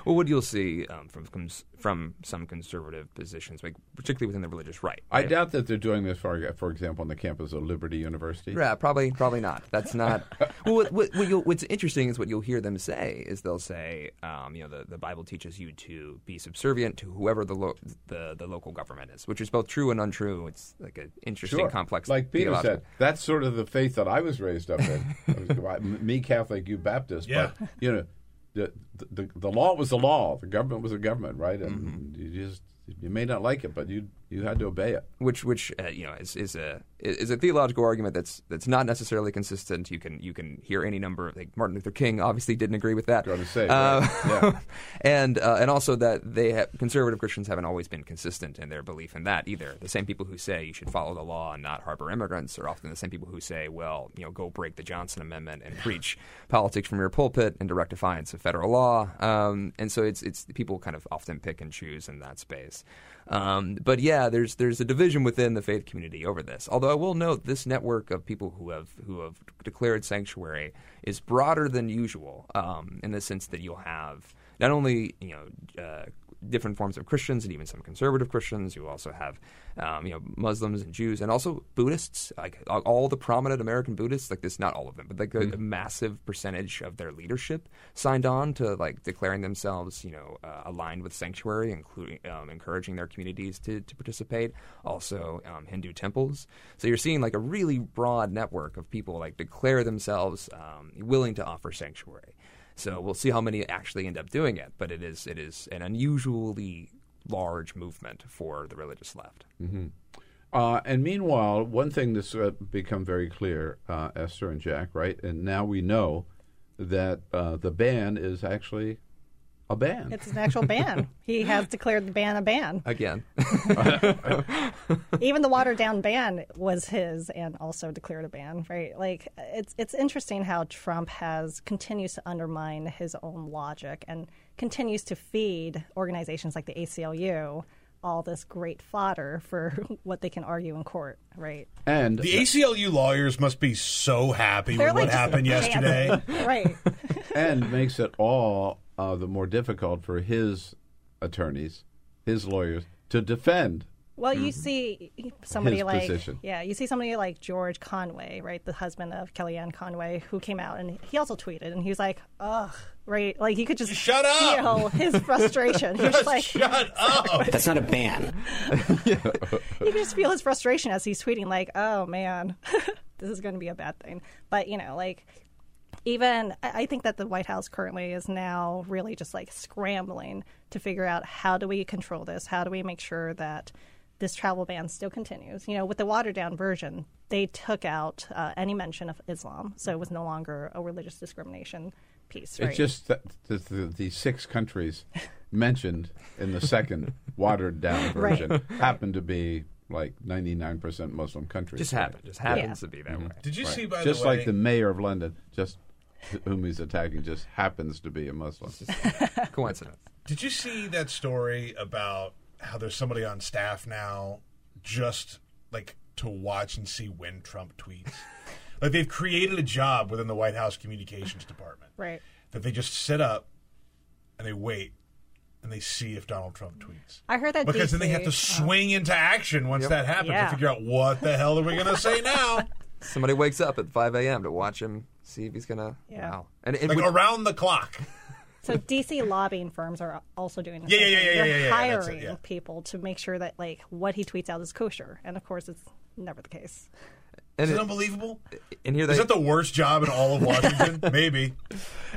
Well, what you'll see um, from from some conservative positions, like particularly within the religious right, right? I doubt that they're doing this, for for example, on the campus of Liberty University. Yeah, probably, probably not. That's not. Well, what, what, what you'll, what's interesting is what you'll hear them say is they'll say, um, you know, the, the Bible teaches you to be subservient to whoever the, lo- the the local government is, which is both true and untrue. It's like an interesting, sure. complex. Like Peter theological. said, that's sort of the faith that I was raised up in. Was, me Catholic, you Baptist, yeah. but you know. The, the the law was the law. The government was the government, right? And mm-hmm. you just you may not like it, but you you had to obey it. Which which uh, you know is, is a is a theological argument that's that's not necessarily consistent. You can you can hear any number. Like Martin Luther King obviously didn't agree with that. Got to say, uh, right? yeah. and uh, and also that they have, conservative Christians haven't always been consistent in their belief in that either. The same people who say you should follow the law and not harbor immigrants are often the same people who say, well, you know, go break the Johnson Amendment and preach politics from your pulpit and direct defiance of federal law. Um, and so it's it's people kind of often pick and choose in that space. Um, but yeah, there's there's a division within the faith community over this. Although I will note, this network of people who have who have declared sanctuary is broader than usual um, in the sense that you'll have not only you know uh, different forms of Christians and even some conservative Christians. You also have um, you know Muslims and Jews and also Buddhists. Like all the prominent American Buddhists, like this, not all of them, but like a, mm-hmm. a massive percentage of their leadership signed on to like declaring themselves you know uh, aligned with sanctuary, including um, encouraging their communities to, to participate. Also um, Hindu temples. So you're seeing like a really broad network of people like declare themselves um, willing to offer sanctuary. So we'll see how many actually end up doing it. But it is it is an unusually large movement for the religious left. Mm-hmm. Uh, and meanwhile, one thing that's uh, become very clear, uh, Esther and Jack, right? And now we know that uh, the ban is actually a ban. It's an actual ban. He has declared the ban a ban. Again. Even the watered-down ban was his and also declared a ban, right? Like, it's it's interesting how Trump has continues to undermine his own logic and continues to feed organizations like the A C L U all this great fodder for what they can argue in court, right? And the A C L U lawyers must be so happy with what happened yesterday. Right. And makes it all uh, the more difficult for his attorneys, his lawyers, to defend. Well, you see somebody like yeah, you see somebody like George Conway, right, the husband of Kellyanne Conway, who came out and he also tweeted and he was like, "Ugh," right, like he could just shut up his frustration. He was just like, "Shut up!" That's not a ban. You could just feel his frustration as he's tweeting, like, "Oh man, this is going to be a bad thing." But you know, like. Even I think that the White House currently is now really just like scrambling to figure out how do we control this? How do we make sure that this travel ban still continues? You know, with the watered down version, they took out uh, any mention of Islam. So it was no longer a religious discrimination piece. Right? It's just that the, the, the six countries mentioned in the second watered down version right. happen to be like ninety-nine percent Muslim countries. Just happen. Just happens yeah. to be that mm-hmm. way. Did you right. see, by just the way? Just like the mayor of London, just. Whom he's attacking just happens to be a Muslim. Coincidence. Did you see that story about how there's somebody on staff now just like to watch and see when Trump tweets? Like they've created a job within the White House communications department. Right. That they just sit up and they wait and they see if Donald Trump tweets. I heard that because D C then they have to swing into action once yep. that happens yeah. to figure out what the hell are we going to say now? Somebody wakes up at five a.m. to watch him. See if he's gonna. Yeah. Wow. And, and like we, around the clock. So D C lobbying firms are also doing this. Yeah, yeah, yeah, yeah, They're yeah, hiring yeah, that's it, yeah. people to make sure that like what he tweets out is kosher, and of course, it's never the case. And is it unbelievable? And here they, is that the worst job in all of Washington? Maybe.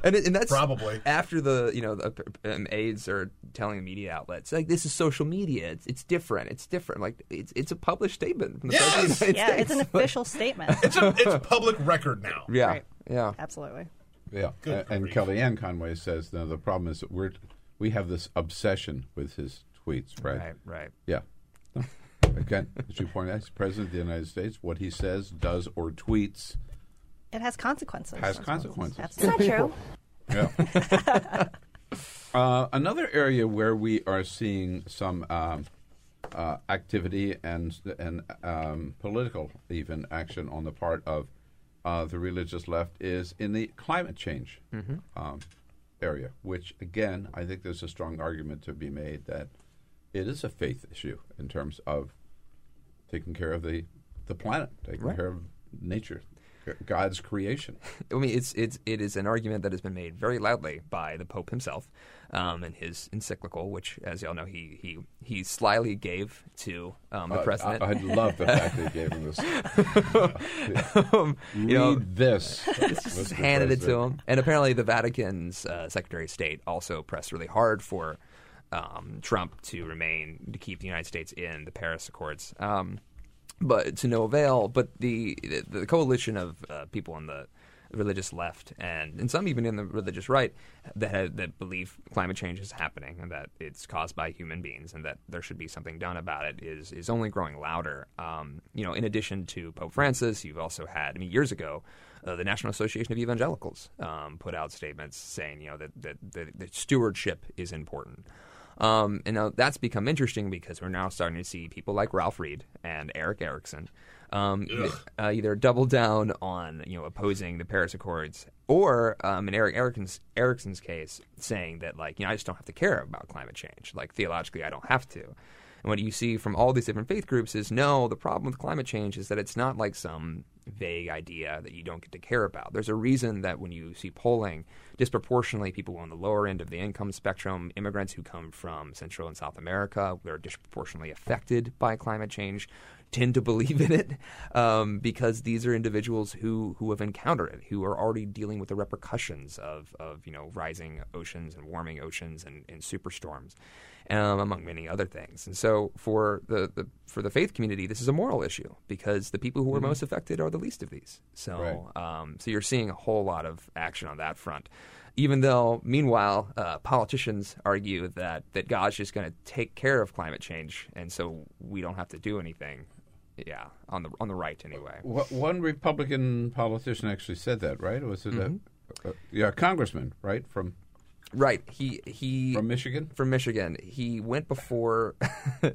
And, and that's probably after the you know the, um, aides are telling media outlets like this is social media. It's, it's different. It's different. Like it's it's a published statement from the yes! President of the United yeah, States. It's an official statement. It's a it's public record now. Yeah, right. yeah, absolutely. Yeah, Good and, and Kellyanne Conway says no. The problem is that we're we have this obsession with his tweets. Right. Right. Right. Yeah. Again, as you pointed out, he's president of the United States. What he says, does, or tweets. It has consequences. Has consequences. Absolutely. That's not true. Yeah. uh, another area where we are seeing some um, uh, activity and, and um, political even action on the part of uh, the religious left is in the climate change mm-hmm. um, area, which, again, I think there's a strong argument to be made that it is a faith issue in terms of taking care of the, the planet, taking right. care of nature, God's creation. I mean, it's it's it is an argument that has been made very loudly by the Pope himself, um, in his encyclical, which, as y'all know, he he he slyly gave to um, the uh, president. I, I love the fact that he gave him this. yeah. um, Read you know, this. Just handed it to him, and apparently the Vatican's uh, Secretary of State also pressed really hard for. Um, Trump to remain to keep the United States in the Paris Accords, um, but to no avail. But the the, the coalition of uh, people on the religious left and, and some even in the religious right that have, that believe climate change is happening and that it's caused by human beings and that there should be something done about it is is only growing louder. Um, you know, in addition to Pope Francis, you've also had I mean years ago. Uh, the National Association of Evangelicals um, put out statements saying you know that that, that, that stewardship is important. Um, and now that's become interesting because we're now starting to see people like Ralph Reed and Eric Erickson um, uh, either double down on you know opposing the Paris Accords or um, in Eric Erickson's, Erickson's case saying that like you know I just don't have to care about climate change. Like theologically I don't have to. And what you see from all these different faith groups is no, the problem with climate change is that it's not like some vague idea that you don't get to care about. There's a reason that when you see polling, disproportionately people on the lower end of the income spectrum, immigrants who come from Central and South America, they're disproportionately affected by climate change. tend to believe in it um, because these are individuals who, who have encountered it, who are already dealing with the repercussions of, of you know, rising oceans and warming oceans and, and superstorms, um, among many other things. And so for the, the for the faith community, this is a moral issue because the people who are mm-hmm. most affected are the least of these. So, right. um, so you're seeing a whole lot of action on that front. Even though, meanwhile, uh, politicians argue that, that God's just going to take care of climate change, and so we don't have to do anything. Yeah, on the on the right anyway. What, one Republican politician actually said that, right? Was it mm-hmm. a, a yeah a congressman, right? From right he he from Michigan. From Michigan, he went before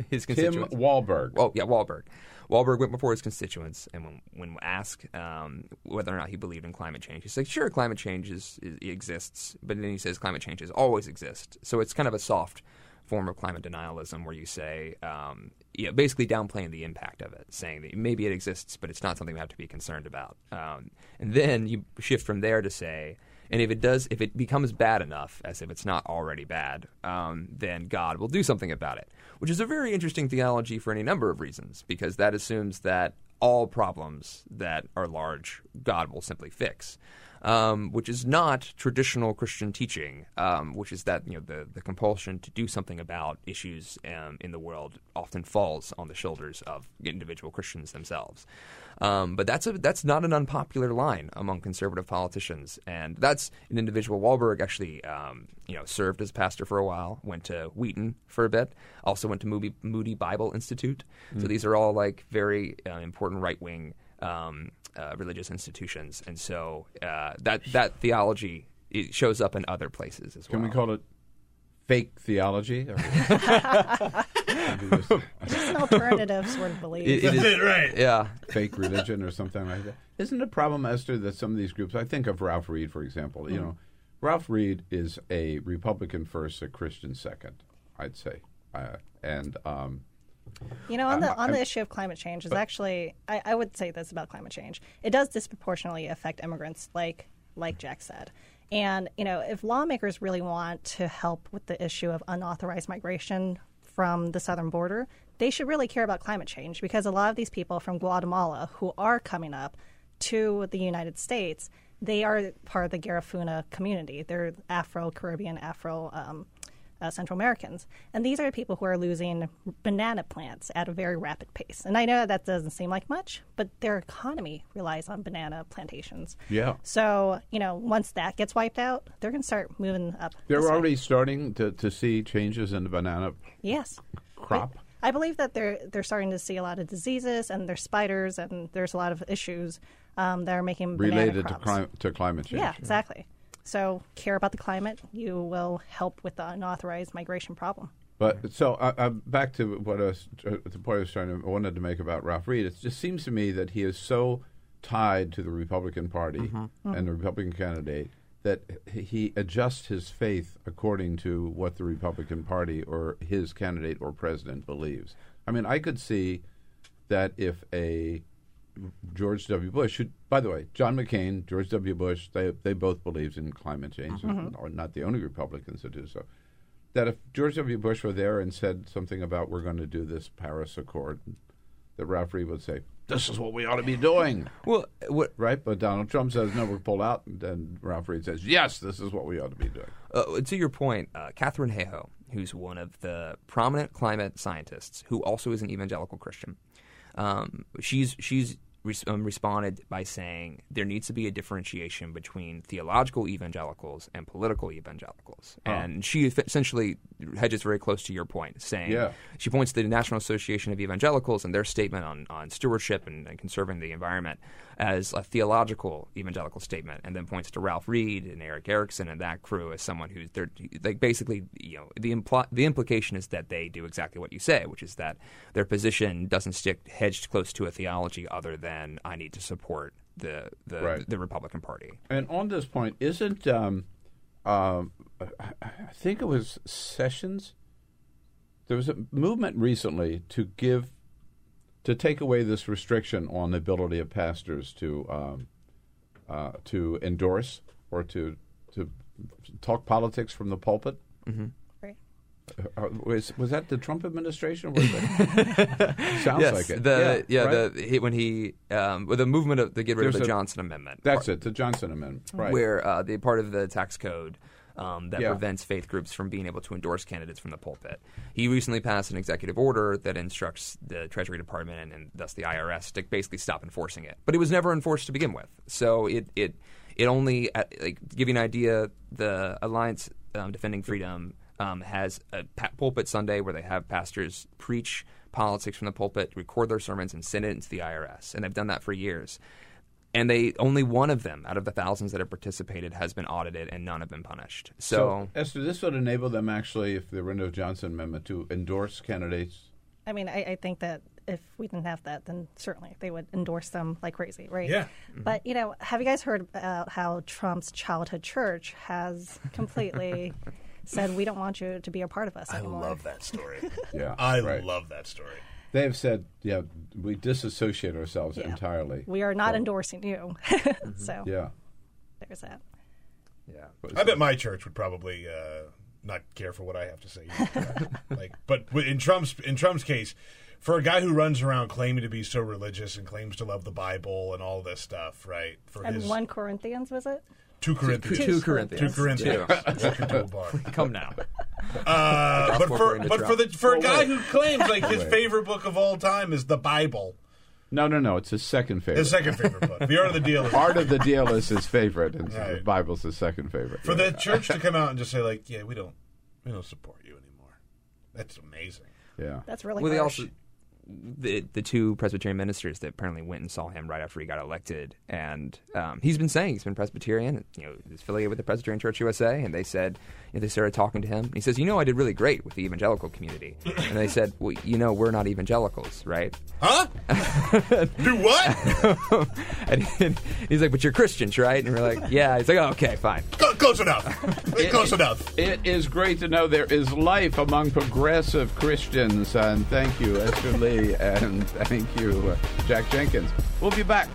his constituents. Tim Walberg. Oh yeah, Walberg. Walberg went before his constituents, and when, when asked um, whether or not he believed in climate change, he said, "Sure, climate change is, is exists," but then he says, "Climate change has always existed." So it's kind of a soft form of climate denialism, where you say, um, you know, basically downplaying the impact of it, saying that maybe it exists, but it's not something we have to be concerned about. Um, and then you shift from there to say, and if it does, if it becomes bad enough, as if it's not already bad, um, then God will do something about it, which is a very interesting theology for any number of reasons, because that assumes that all problems that are large, God will simply fix, um, which is not traditional Christian teaching, um, which is that you know the, the compulsion to do something about issues um, in the world often falls on the shoulders of individual Christians themselves. Um, but that's a, that's not an unpopular line among conservative politicians, and that's an individual. Walberg actually um, you know, served as pastor for a while, went to Wheaton for a bit, also went to Moody, Moody Bible Institute. Mm. So these are all like very uh, important right-wing um, uh, religious institutions, and so uh, that that theology it shows up in other places as well. Can we call it fake theology? Or just an alternative sort of belief. It, it is, it, right. Yeah. Fake religion or something like that. Isn't the problem, Esther, that some of these groups, I think of Ralph Reed, for example, mm-hmm. you know, Ralph Reed is a Republican first, a Christian second, I'd say. Uh, and, um, you know, on the, on the issue of climate change is actually, I, I would say this about climate change. It does disproportionately affect immigrants, like like Jack said. And, you know, if lawmakers really want to help with the issue of unauthorized migration from the southern border, they should really care about climate change, because a lot of these people from Guatemala who are coming up to the United States, they are part of the Garifuna community. They're Afro-Caribbean, Afro um, uh, Central Americans. And these are people who are losing banana plants at a very rapid pace. And I know that doesn't seem like much, but their economy relies on banana plantations. Yeah. So, you know, once that gets wiped out, they're going to start moving up. They're already way. starting to, to see changes in the banana yes. crop. I, I believe that they're, they're starting to see a lot of diseases, and there's spiders, and there's a lot of issues um, that are making banana related crops. Related to, cli- to climate change. Yeah, exactly. Right. So care about the climate. You will help with the unauthorized migration problem. But so uh, uh, back to what I was, uh, the point I was trying to, wanted to make about Ralph Reed. It just seems to me that he is so tied to the Republican Party mm-hmm. Mm-hmm. and the Republican candidate that he adjusts his faith according to what the Republican Party or his candidate or president believes. I mean, I could see that if a George W. Bush, who, by the way, John McCain, George W. Bush, they they both believed in climate change, mm-hmm. and are not the only Republicans that do so, that if George W. Bush were there and said something about we're going to do this Paris Accord, that Ralph Reed would say, this is what we ought to be doing. Well, what, right? But Donald Trump says, no, we're pulled out, and then Ralph Reed says, yes, this is what we ought to be doing. Uh, to your point, uh, Katherine Hayhoe, who's one of the prominent climate scientists, who also is an evangelical Christian, um, she's she's Um, responded by saying there needs to be a differentiation between theological evangelicals and political evangelicals. Oh. And she essentially hedges very close to your point, saying yeah. she points to the National Association of Evangelicals and their statement on, on stewardship and, and conserving the environment as a theological evangelical statement, and then points to Ralph Reed and Eric Erickson and that crew as someone who's like basically, you know, the impl- the implication is that they do exactly what you say, which is that their position doesn't stick hedged close to a theology other than and I need to support the the, right. the Republican Party. And on this point, isn't um, uh, I think it was Sessions? There was a movement recently to give to take away this restriction on the ability of pastors to um, uh, to endorse or to to talk politics from the pulpit. Mm-hmm. Right. Uh, was, was that the Trump administration? Or was that? Sounds yes, like it. The, yeah, yeah right? the, he, when he um, well, the movement of the get rid There's of the a, Johnson Amendment. That's part, it, the Johnson Amendment, right? Where uh, the part of the tax code um, that yeah. prevents faith groups from being able to endorse candidates from the pulpit. He recently passed an executive order that instructs the Treasury Department and, and thus the I R S to basically stop enforcing it. But it was never enforced to begin with, so it it it only uh, like to give you an idea. The Alliance um, Defending Freedom. Um, has a pulpit Sunday where they have pastors preach politics from the pulpit, record their sermons, and send it into the I R S. And they've done that for years. And they only one of them out of the thousands that have participated has been audited, and none have been punished. So, so Esther, this would enable them actually, if there were no Johnson Amendment, to endorse candidates? I mean, I, I think that if we didn't have that, then certainly they would endorse them like crazy, right? Yeah. Mm-hmm. But, you know, have you guys heard about how Trump's childhood church has completely... said, we don't want you to be a part of us anymore. I love that story. yeah, I right. love that story. They have said, yeah, we disassociate ourselves yeah. entirely. We are not so. endorsing you. mm-hmm. So yeah. there's that. Yeah, I bet my church would probably uh, not care for what I have to say. like, but in Trump's in Trump's case, for a guy who runs around claiming to be so religious and claims to love the Bible and all this stuff, right? For and his, First Corinthians, was it? Two Corinthians. Two Corinthians. Two Corinthians. Two Corinthians. Two. Come now. Uh, but for but for the for a guy who claims like his favorite book of all time is the Bible. No, no, no. It's his second favorite. His second favorite book. The Art of the Deal. Is Art of the Deal is his favorite, and right. the Bible's his second favorite. For yeah. the church to come out and just say like, yeah, we don't, we don't support you anymore. That's amazing. Yeah. That's really. Well, harsh. They also. The, the two Presbyterian ministers that apparently went and saw him right after he got elected, and um, he's been saying he's been Presbyterian, you know, he's affiliated with the Presbyterian Church U S A, and they said, you know, they started talking to him, and he says, you know, I did really great with the evangelical community, and they said, well, you know, we're not evangelicals, right? Huh? Do what? and, and he's like, but you're Christians, right? And we're like, yeah. He's like, oh, okay, fine. Close enough. It, Close it, enough. It is great to know there is life among progressive Christians, and thank you, Esther Lee. And thank you, uh, Jack Jenkins. We'll be back.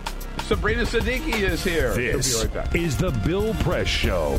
Sabrina Siddiqui is here. This She'll be right back. Is the Bill Press Show.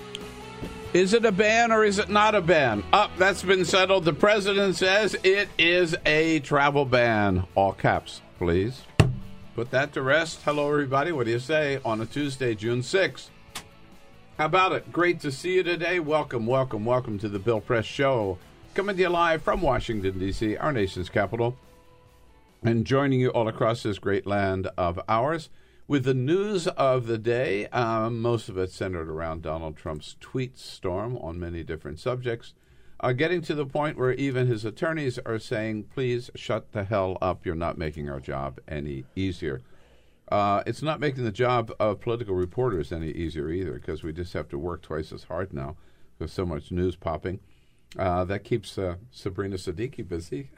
Is it a ban or is it not a ban? Up, that's been settled. The president says it is a travel ban. All caps, please. Put that to rest. Hello, everybody. What do you say on a Tuesday, June sixth? How about it? Great to see you today. Welcome, welcome, welcome to The Bill Press Show. Coming to you live from Washington, D C, our nation's capital. And joining you all across this great land of ours with the news of the day, um, most of it centered around Donald Trump's tweet storm on many different subjects, uh, getting to the point where even his attorneys are saying, please shut the hell up. You're not making our job any easier. Uh, it's not making the job of political reporters any easier either, because we just have to work twice as hard now because so much news popping. Uh, that keeps uh, Sabrina Siddiqui busy.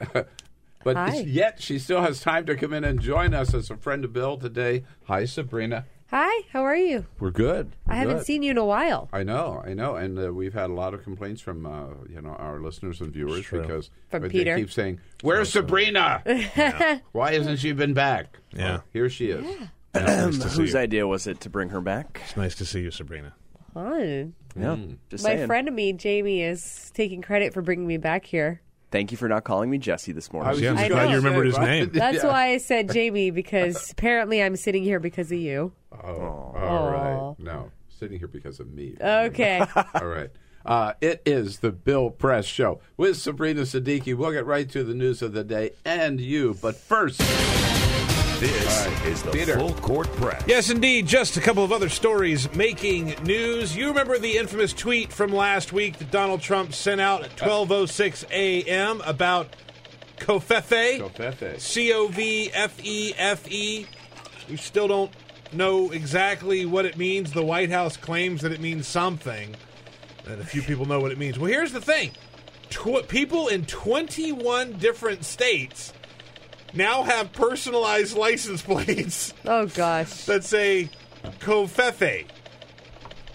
But Hi. Yet she still has time to come in and join us as a friend of Bill today. Hi, Sabrina. Hi, how are you? We're good. We're I haven't good. seen you in a while. I know, I know. And uh, we've had a lot of complaints from uh, you know our listeners and viewers because from Peter. They keep saying, where's so, Sabrina? So. Yeah. Why hasn't she been back? Yeah. Well, here she is. Yeah. Yeah, nice Whose you. idea was it to bring her back? It's nice to see you, Sabrina. Hi. Yeah, mm. just My saying. friend of me, Jamie, is taking credit for bringing me back here. Thank you for not calling me Jesse this morning. I was just I glad know. you remembered his name. That's yeah. why I said Jamie, because apparently I'm sitting here because of you. Oh, all Aww. right. No, sitting here because of me. Okay. All right. Uh, it is the Bill Press Show with Sabrina Siddiqui. We'll get right to the news of the day and you. But first, this right, is the Peter. Full Court Press. Yes, indeed. Just a couple of other stories making news. You remember the infamous tweet from last week that Donald Trump sent out at twelve oh six a.m. about Covfefe? Covfefe. C O V F E F E. We still don't know exactly what it means. The White House claims that it means something. And a few people know what it means. Well, here's the thing. Tw- people in twenty-one different states now have personalized license plates. Oh, gosh. That say Covfefe.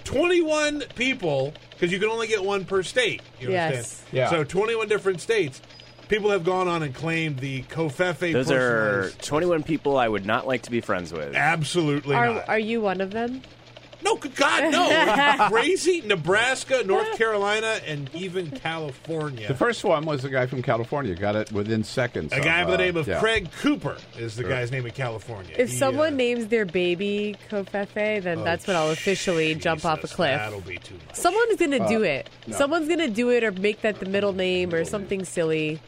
twenty-one people, because you can only get one per state. You yes. understand? Yeah. So twenty-one different states. People have gone on and claimed the Covfefe. Those are twenty-one people I would not like to be friends with. Absolutely are, not. Are you one of them? No, God, no. Are you crazy? Nebraska, North Carolina, and even California. The first one was a guy from California. Got it within seconds. A guy of, by the name of yeah. Craig Cooper is the sure. guy's name in California. If he, someone uh, names their baby Covfefe, then oh, that's when I'll officially Jesus, jump off a cliff. That'll be too much. Someone is going to uh, do it. No. Someone's going to do it or make that the middle name middle or something name. Silly.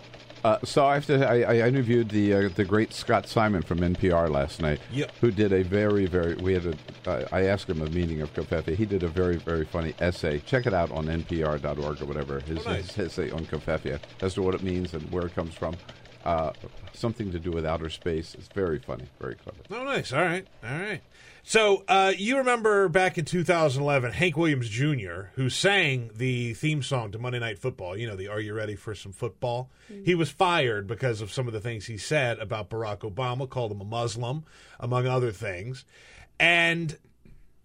Uh, so I have to. I, I interviewed the uh, the great Scott Simon from N P R last night, yep. who did a very very. We had a. Uh, I asked him the meaning of Covfefe. He did a very very funny essay. Check it out on N P R dot org or whatever. His, oh, nice. his essay on Covfefe as to what it means and where it comes from. Uh, something to do with outer space. It's very funny, very clever. Oh, nice. All right, all right. So uh, you remember back in two thousand eleven, Hank Williams Junior, who sang the theme song to Monday Night Football, you know, the Are You Ready for Some Football? Mm-hmm. He was fired because of some of the things he said about Barack Obama, called him a Muslim, among other things. And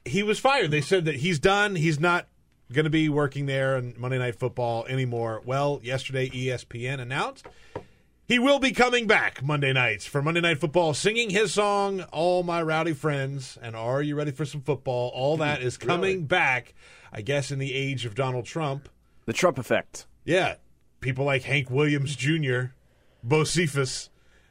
he was fired. They said that he's done. He's not going to be working there in Monday Night Football anymore. Well, yesterday E S P N announced he will be coming back Monday nights for Monday Night Football, singing his song, All My Rowdy Friends, and Are You Ready for Some Football? All that is coming really? back, I guess, in the age of Donald Trump. The Trump effect. Yeah. People like Hank Williams Junior, Bo Cephas,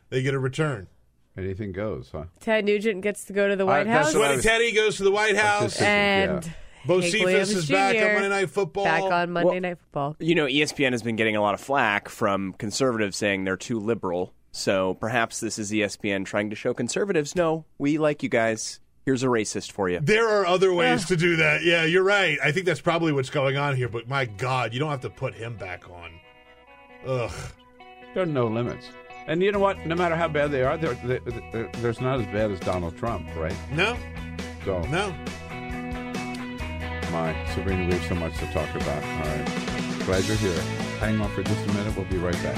they get a return. Anything goes, huh? Ted Nugent gets to go to the White I, House. Was... Teddy goes to the White House. And... Yeah. Bo Cephas is Junior back on Monday Night Football. Back on Monday well, Night Football. You know, E S P N has been getting a lot of flack from conservatives saying they're too liberal. So perhaps this is E S P N trying to show conservatives, no, we like you guys. Here's a racist for you. There are other ways yeah. to do that. Yeah, you're right. I think that's probably what's going on here. But my God, you don't have to put him back on. Ugh. There are no limits. And you know what? No matter how bad they are, they're, they're, they're, there's not as bad as Donald Trump, right? No. So. No. My Sabrina, we have so much to talk about. All right. Glad you're here. Hang on for just a minute. We'll be right back.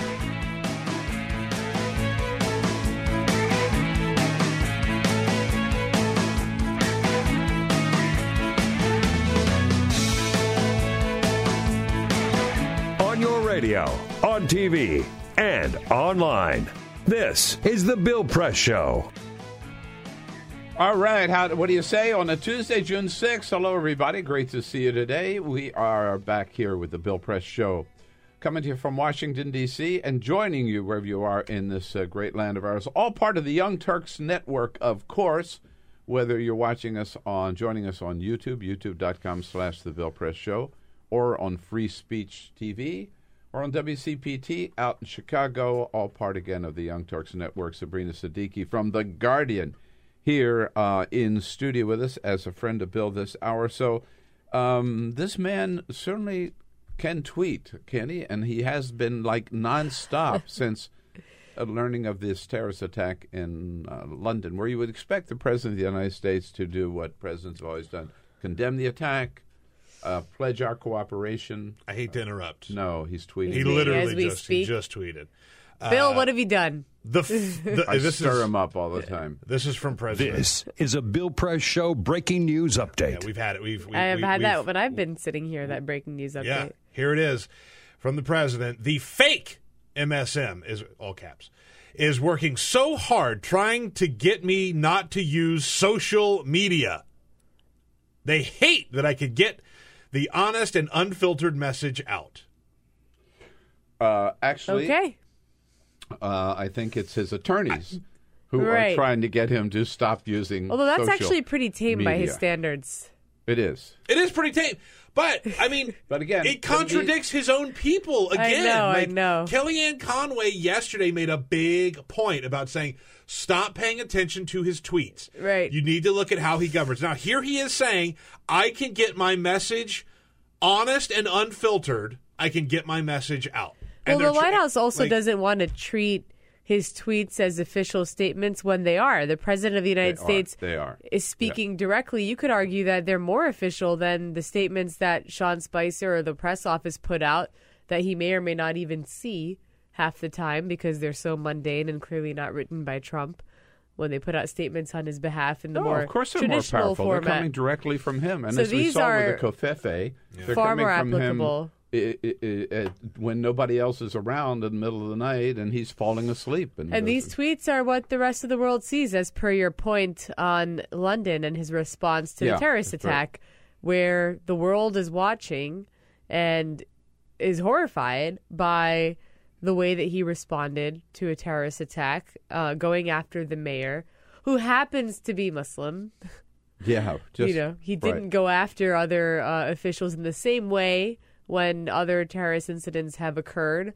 On your radio, on T V, and online. This is the Bill Press Show. All right. How, what do you say on a Tuesday, June sixth? Hello, everybody. Great to see you today. We are back here with the Bill Press Show, coming to you from Washington, D C, and joining you wherever you are in this uh, great land of ours. All part of the Young Turks Network, of course, whether you're watching us on, joining us on YouTube, youtube.com slash the Bill Press Show, or on Free Speech T V, or on W C P T out in Chicago. All part, again, of the Young Turks Network. Sabrina Siddiqui from The Guardian, here uh, in studio with us as a friend of Bill this hour. So um, this man certainly can tweet, can he? And he has been like nonstop since uh, learning of this terrorist attack in uh, London, where you would expect the President of the United States to do what presidents have always done, condemn the attack, uh, pledge our cooperation. I hate to interrupt. Uh, no, he's tweeting. He literally just, he just tweeted. Bill, uh, what have you done? The, f- the I this stir is, him up all the time. This is from President. This is a Bill Press Show breaking news update. Yeah, we've had it. We've, we've, I have we've, had we've, that, but I've been sitting here, that breaking news update. Yeah, here it is from the President. The fake M S M, is all caps, is working so hard trying to get me not to use social media. They hate that I could get the honest and unfiltered message out. Uh, actually... Okay. Uh, I think it's his attorneys who right. are trying to get him to stop using social media. Although that's actually pretty tame by his standards. It is. It is pretty tame. But, I mean, but again, it contradicts he, his own people again. I know, like, I know. Kellyanne Conway yesterday made a big point about saying, stop paying attention to his tweets. Right. You need to look at how he governs. Now, here he is saying, I can get my message honest and unfiltered. I can get my message out. And well, the White House also like, doesn't want to treat his tweets as official statements when they are. The President of the United they States are. They are. is speaking yeah. directly. You could argue that they're more official than the statements that Sean Spicer or the press office put out that he may or may not even see half the time because they're so mundane and clearly not written by Trump when they put out statements on his behalf in the no, more of course they're traditional more powerful. Format. They're coming directly from him. And so as we saw with the Covfefe, yeah. they're far coming more from applicable. Him. It, it, it, it, when nobody else is around in the middle of the night and he's falling asleep. And, and these tweets are what the rest of the world sees, as per your point on London and his response to yeah, the terrorist attack, right. where the world is watching and is horrified by the way that he responded to a terrorist attack, uh, going after the mayor, who happens to be Muslim. Yeah. Just, you know, he didn't right. go after other uh, officials in the same way when other terrorist incidents have occurred.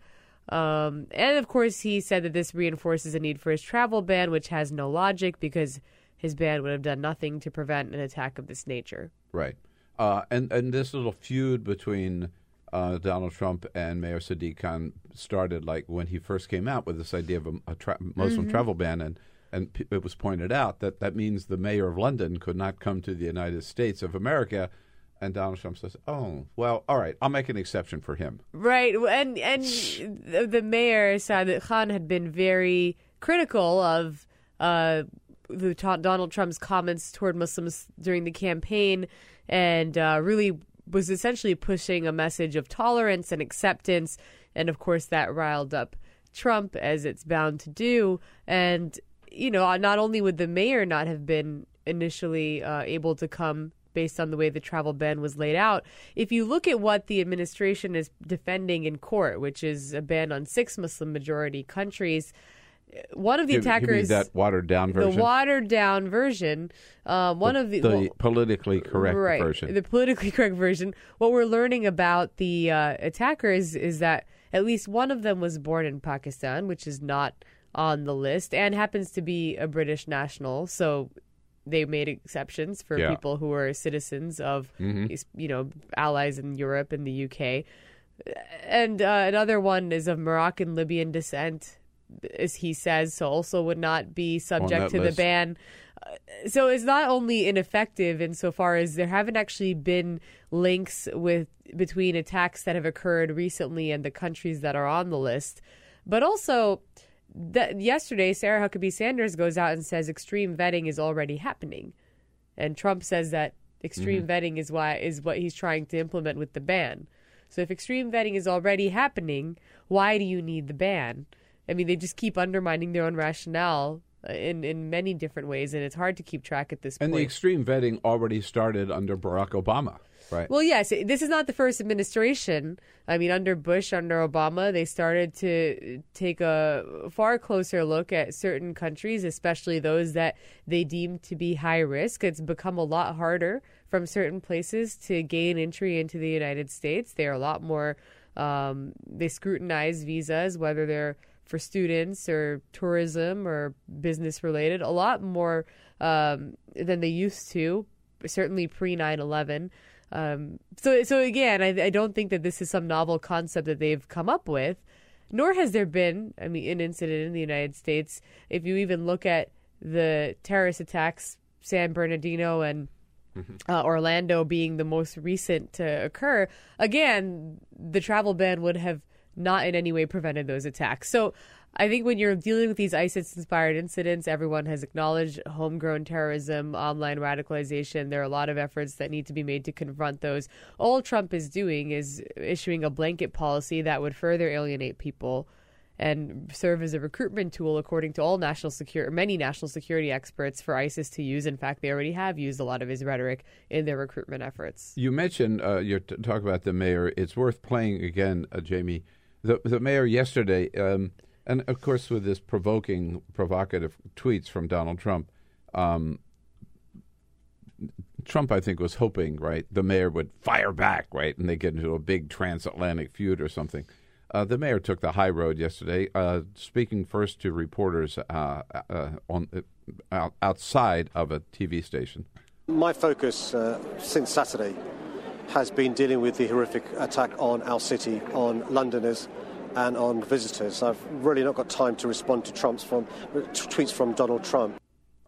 Um, and, of course, he said that this reinforces a need for his travel ban, which has no logic because his ban would have done nothing to prevent an attack of this nature. Right. Uh, and, and this little feud between uh, Donald Trump and Mayor Sadiq Khan started, like, when he first came out with this idea of a, a tra- Muslim mm-hmm. travel ban. And, and p- it was pointed out that that means the mayor of London could not come to the United States of America. And Donald Trump says, oh, well, all right, I'll make an exception for him. Right. And and the mayor, Sadiq Khan, had been very critical of uh, the, Donald Trump's comments toward Muslims during the campaign and uh, really was essentially pushing a message of tolerance and acceptance. And, of course, that riled up Trump, as it's bound to do. And, you know, not only would the mayor not have been initially uh, able to come based on the way the travel ban was laid out. If you look at what the administration is defending in court, which is a ban on six Muslim-majority countries, one of the you, attackers... You mean that watered-down version? The watered-down version. Um, one the, of the... The well, politically correct right, version. The politically correct version. What we're learning about the uh, attackers is that at least one of them was born in Pakistan, which is not on the list, and happens to be a British national, so... They made exceptions for yeah. people who are citizens of, mm-hmm. you know, allies in Europe and the U K. And uh, another one is of Moroccan Libyan descent, as he says, so also would not be subject to list. the ban. Uh, so it's not only ineffective insofar as there haven't actually been links with between attacks that have occurred recently and the countries that are on the list, but also... That yesterday, Sarah Huckabee Sanders goes out and says extreme vetting is already happening. And Trump says that extreme mm-hmm. vetting is why is what he's trying to implement with the ban. So if extreme vetting is already happening, why do you need the ban? I mean, they just keep undermining their own rationale in, in many different ways, and it's hard to keep track at this and point. And the extreme vetting already started under Barack Obama. Right. Well, yes, this is not the first administration. I mean, under Bush, under Obama, they started to take a far closer look at certain countries, especially those that they deem to be high risk. It's become a lot harder from certain places to gain entry into the United States. They are a lot more, um, they scrutinize visas, whether they're for students or tourism or business related, a lot more um, than they used to, certainly pre nine eleven. Um, so, so again, I, I don't think that this is some novel concept that they've come up with, nor has there been, I mean, an incident in the United States. If you even look at the terrorist attacks, San Bernardino and mm-hmm. uh, Orlando being the most recent to occur, again, the travel ban would have not in any way prevented those attacks. So I think when you're dealing with these ISIS-inspired incidents, everyone has acknowledged homegrown terrorism, online radicalization. There are a lot of efforts that need to be made to confront those. All Trump is doing is issuing a blanket policy that would further alienate people and serve as a recruitment tool, according to all national security, many national security experts, for ISIS to use. In fact, they already have used a lot of his rhetoric in their recruitment efforts. You mentioned uh, your t- talk about the mayor. It's worth playing again, uh, Jamie. The, the mayor yesterday, um, and of course with this provoking, provocative tweets from Donald Trump, um, Trump, I think, was hoping, right, the mayor would fire back, right, and they get into a big transatlantic feud or something. Uh, the mayor took the high road yesterday, uh, speaking first to reporters uh, uh, on uh, outside of a T V station. My focus uh, since Saturday has been dealing with the horrific attack on our city, on Londoners and on visitors. I've really not got time to respond to Trump's from t- tweets from Donald Trump.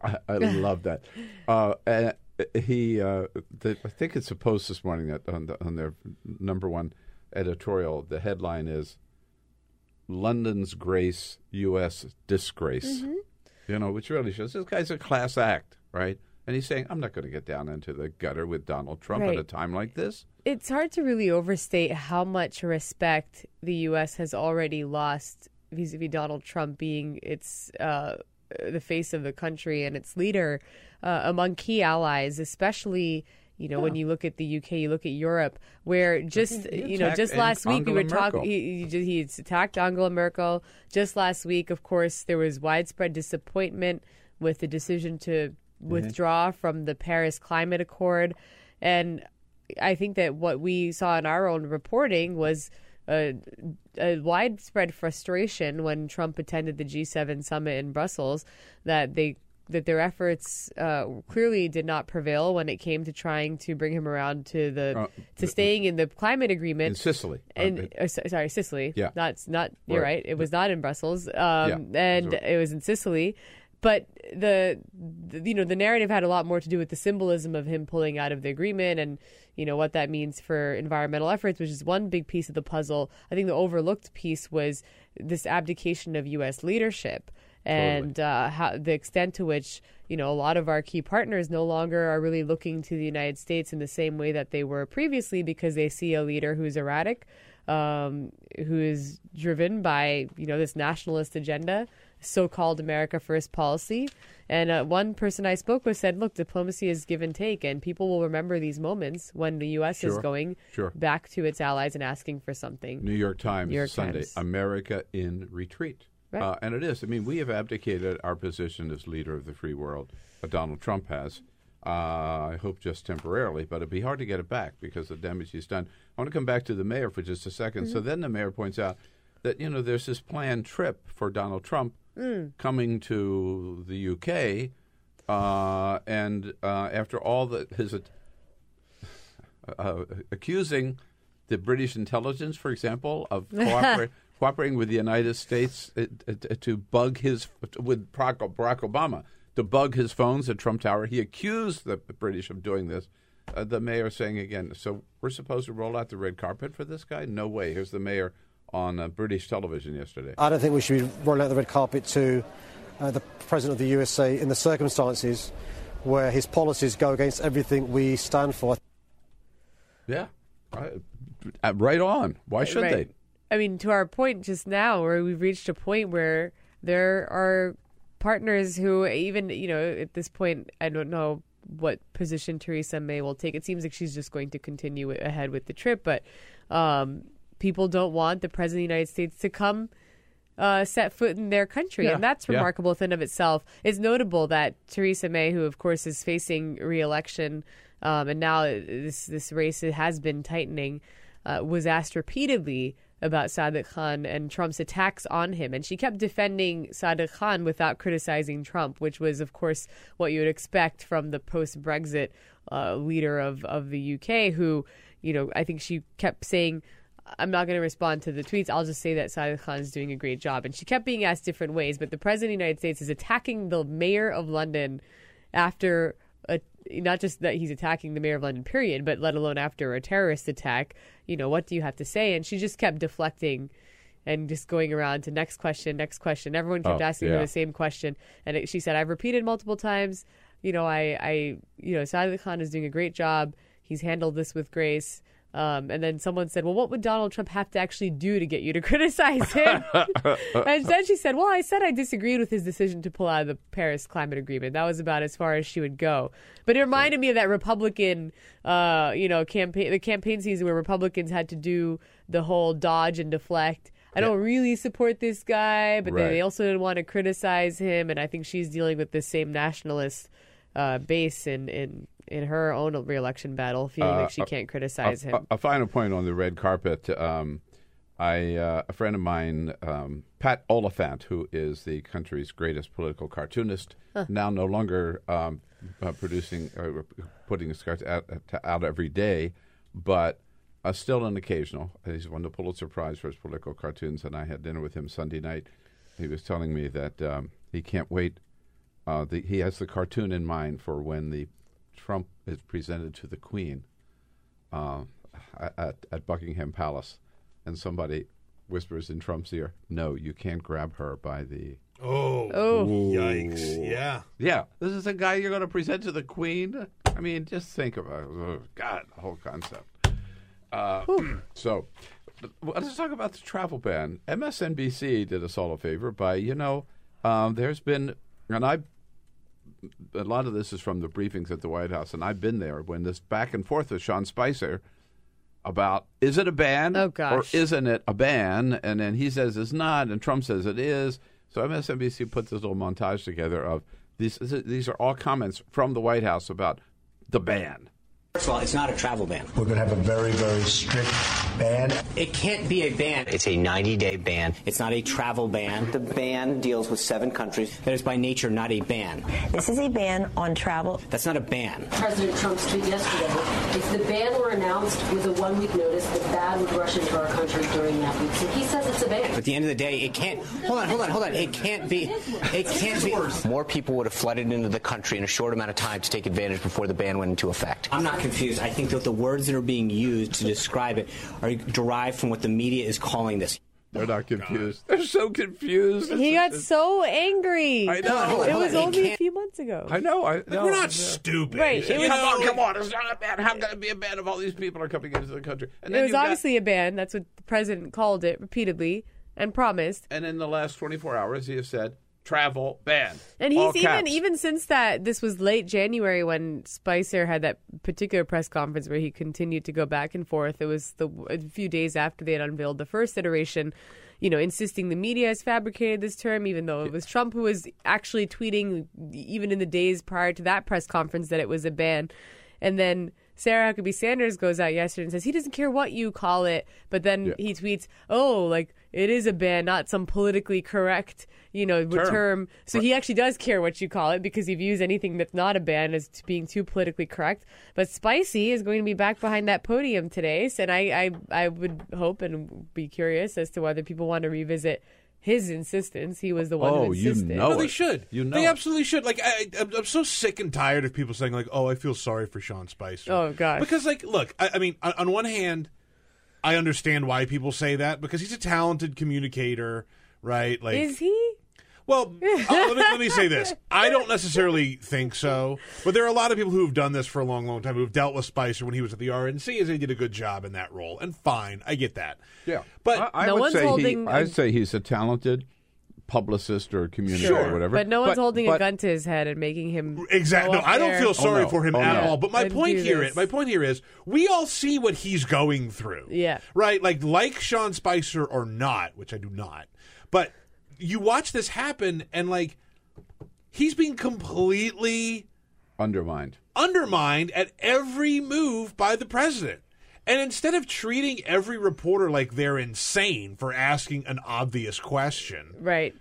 I, I love that. Uh, and he, uh, the, I think it's a post this morning that on, the, on their number one editorial. The headline is "London's Grace, U S Disgrace." Mm-hmm. You know, which really shows this guy's a class act, right? And he's saying, I'm not going to get down into the gutter with Donald Trump right. at a time like this. It's hard to really overstate how much respect the U S has already lost vis-a-vis Donald Trump being its uh, the face of the country and its leader uh, among key allies, especially, you know, yeah. when you look at the U K, you look at Europe, where just, he, he you know, just last week Angela we were talking, he, he, he attacked Angela Merkel. Just last week, of course, there was widespread disappointment with the decision to withdraw mm-hmm. from the Paris Climate Accord. And I think that what we saw in our own reporting was a, a widespread frustration when Trump attended the G seven summit in Brussels that they that their efforts uh, clearly did not prevail when it came to trying to bring him around to the uh, to staying in the climate agreement in Sicily. And uh, uh, sorry, Sicily. Yeah, not not. You're right. It was not in Brussels. Um, yeah. and it was in Sicily. But the, the, you know, the narrative had a lot more to do with the symbolism of him pulling out of the agreement and, you know, what that means for environmental efforts, which is one big piece of the puzzle. I think the overlooked piece was this abdication of U S leadership and totally. uh, how, the extent to which, you know, a lot of our key partners no longer are really looking to the United States in the same way that they were previously because they see a leader who's erratic, um, who is driven by, you know, this nationalist agenda. So-called America First policy. And uh, one person I spoke with said, look, diplomacy is give and take, and people will remember these moments when the U S Sure. is going Sure. back to its allies and asking for something. New York Times, New York Sunday, Times. America in retreat. Right. Uh, and it is. I mean, we have abdicated our position as leader of the free world. Uh, Donald Trump has. Uh, I hope just temporarily, but it'd be hard to get it back because of the damage he's done. I want to come back to the mayor for just a second. Mm-hmm. So then the mayor points out that, you know, there's this planned trip for Donald Trump Mm. coming to the U K, uh, and uh, after all the, his uh, uh, accusing the British intelligence, for example, of cooper- cooperating with the United States uh, uh, to bug his with Barack Obama to bug his phones at Trump Tower, he accused the British of doing this. Uh, the mayor saying again, so we're supposed to roll out the red carpet for this guy? No way. Here's the mayor on uh, British television yesterday. I don't think we should be rolling out the red carpet to uh, the President of the U S A in the circumstances where his policies go against everything we stand for. Yeah, I, right on. Why should right. they? I mean, to our point just now, where we've reached a point where there are partners who even, you know, at this point, I don't know what position Theresa May will take. It seems like she's just going to continue ahead with the trip, but um people don't want the President of the United States to come uh, set foot in their country. Yeah. And that's remarkable yeah. within of itself. It's notable that Theresa May, who, of course, is facing re-election, um, and now this, this race has been tightening, uh, was asked repeatedly about Sadiq Khan and Trump's attacks on him. And she kept defending Sadiq Khan without criticizing Trump, which was, of course, what you would expect from the post-Brexit uh, leader of, of the U K, who, you know, I think she kept saying, I'm not going to respond to the tweets. I'll just say that Sadiq Khan is doing a great job. And she kept being asked different ways. But the President of the United States is attacking the mayor of London after a, not just that he's attacking the mayor of London, period, but let alone after a terrorist attack. You know, what do you have to say? And she just kept deflecting and just going around to next question, next question. Everyone kept oh, asking yeah. her the same question. And it, she said, I've repeated multiple times, you know, I, I, you know, Sadiq Khan is doing a great job. He's handled this with grace. Um, and then someone said, well, what would Donald Trump have to actually do to get you to criticize him? And then she said, well, I said I disagreed with his decision to pull out of the Paris Climate Agreement. That was about as far as she would go. But it reminded me of that Republican, uh, you know, campaign, the campaign season where Republicans had to do the whole dodge and deflect. I don't really support this guy, but right. they also didn't want to criticize him. And I think she's dealing with the same nationalist Uh, base in, in in her own reelection battle, feeling uh, like she a, can't criticize a, him. A, a final point on the red carpet. Um, I uh, a friend of mine, um, Pat Oliphant, who is the country's greatest political cartoonist, huh. now no longer um, uh, producing or uh, putting his cards out, out every day, but uh, still an occasional. He's won the Pulitzer Prize for his political cartoons, and I had dinner with him Sunday night. He was telling me that um, he can't wait. Uh, the, he has the cartoon in mind for when the Trump is presented to the Queen uh, at, at Buckingham Palace, and somebody whispers in Trump's ear, "No, you can't grab her by the." Oh, oh. Yikes! Yeah, yeah. This is a guy you're going to present to the Queen. I mean, just think about it. God, the whole concept. Uh, so, let's talk about the travel ban. M S N B C did us all a favor by, you know, um, there's been, and I. a lot of this is from the briefings at the White House, and I've been there when this back and forth with Sean Spicer about, is it a ban oh, gosh. or isn't it a ban? And then he says it's not, and Trump says it is. So M S N B C put this little montage together of these, these are all comments from the White House about the ban. First of all, it's not a travel ban. We're going to have a very, very strict ban. It can't be a ban. It's a ninety-day ban. It's not a travel ban. The ban deals with seven countries. That is by nature not a ban. This is a ban on travel. That's not a ban. President Trump's tweet yesterday, if the ban were announced with a one-week notice, the bad would rush into our country during that week. So he says it's a ban. At the end of the day, it can't. Hold on, hold on, hold on. It can't be. It can't be. More people would have flooded into the country in a short amount of time to take advantage before the ban went into effect. I'm not confused. I think that the words that are being used to describe it are derived from what the media is calling this. They're not confused. God. They're so confused. He it's, got it's, so angry. I know. It was only can't. a few months ago. I know. I, no, we're not no. stupid. Right. Come on, come on. It's not a ban. How can it be a ban if all these people are coming into the country? And it was obviously got, a ban. That's what the president called it repeatedly and promised. And in the last twenty-four hours, he has said, travel ban. And he's even even since that, this was late January when Spicer had that particular press conference where he continued to go back and forth. It was the a few days after they had unveiled the first iteration, you know, insisting the media has fabricated this term, even though it was Trump who was actually tweeting even in the days prior to that press conference that it was a ban. And then Sarah Huckabee Sanders goes out yesterday and says he doesn't care what you call it, but then yeah. he tweets, oh, like, it is a ban, not some politically correct, you know, term. term. So right. he actually does care what you call it because he views anything that's not a ban as being too politically correct. But Spicy is going to be back behind that podium today, so, and I, I, I would hope and be curious as to whether people want to revisit his insistence. He was the one oh, who insisted. You know no, they should. You know they absolutely it. should. Like, I, I'm, I'm so sick and tired of people saying, like, oh, I feel sorry for Sean Spicer. Oh, gosh. Because, like, look, I, I mean, on, on one hand, I understand why people say that, because he's a talented communicator, right? Like, is he? Well, uh, let, me, let me say this. I don't necessarily think so, but there are a lot of people who have done this for a long, long time, who have dealt with Spicer when he was at the R N C, and he did a good job in that role. And fine, I get that. Yeah. But I, I no would say holding, he, I'd say he's a talented publicist or communicator sure. or whatever. But no one's but, holding but, a gun to his head and making him exactly. No, I don't feel sorry oh, no. for him oh, at no. all. But my Couldn't point here, is, my point here is, we all see what he's going through. Yeah. Right. Like, like Sean Spicer or not, which I do not. But you watch this happen, and like, he's being completely undermined, undermined at every move by the president. And instead of treating every reporter like they're insane for asking an obvious question, right?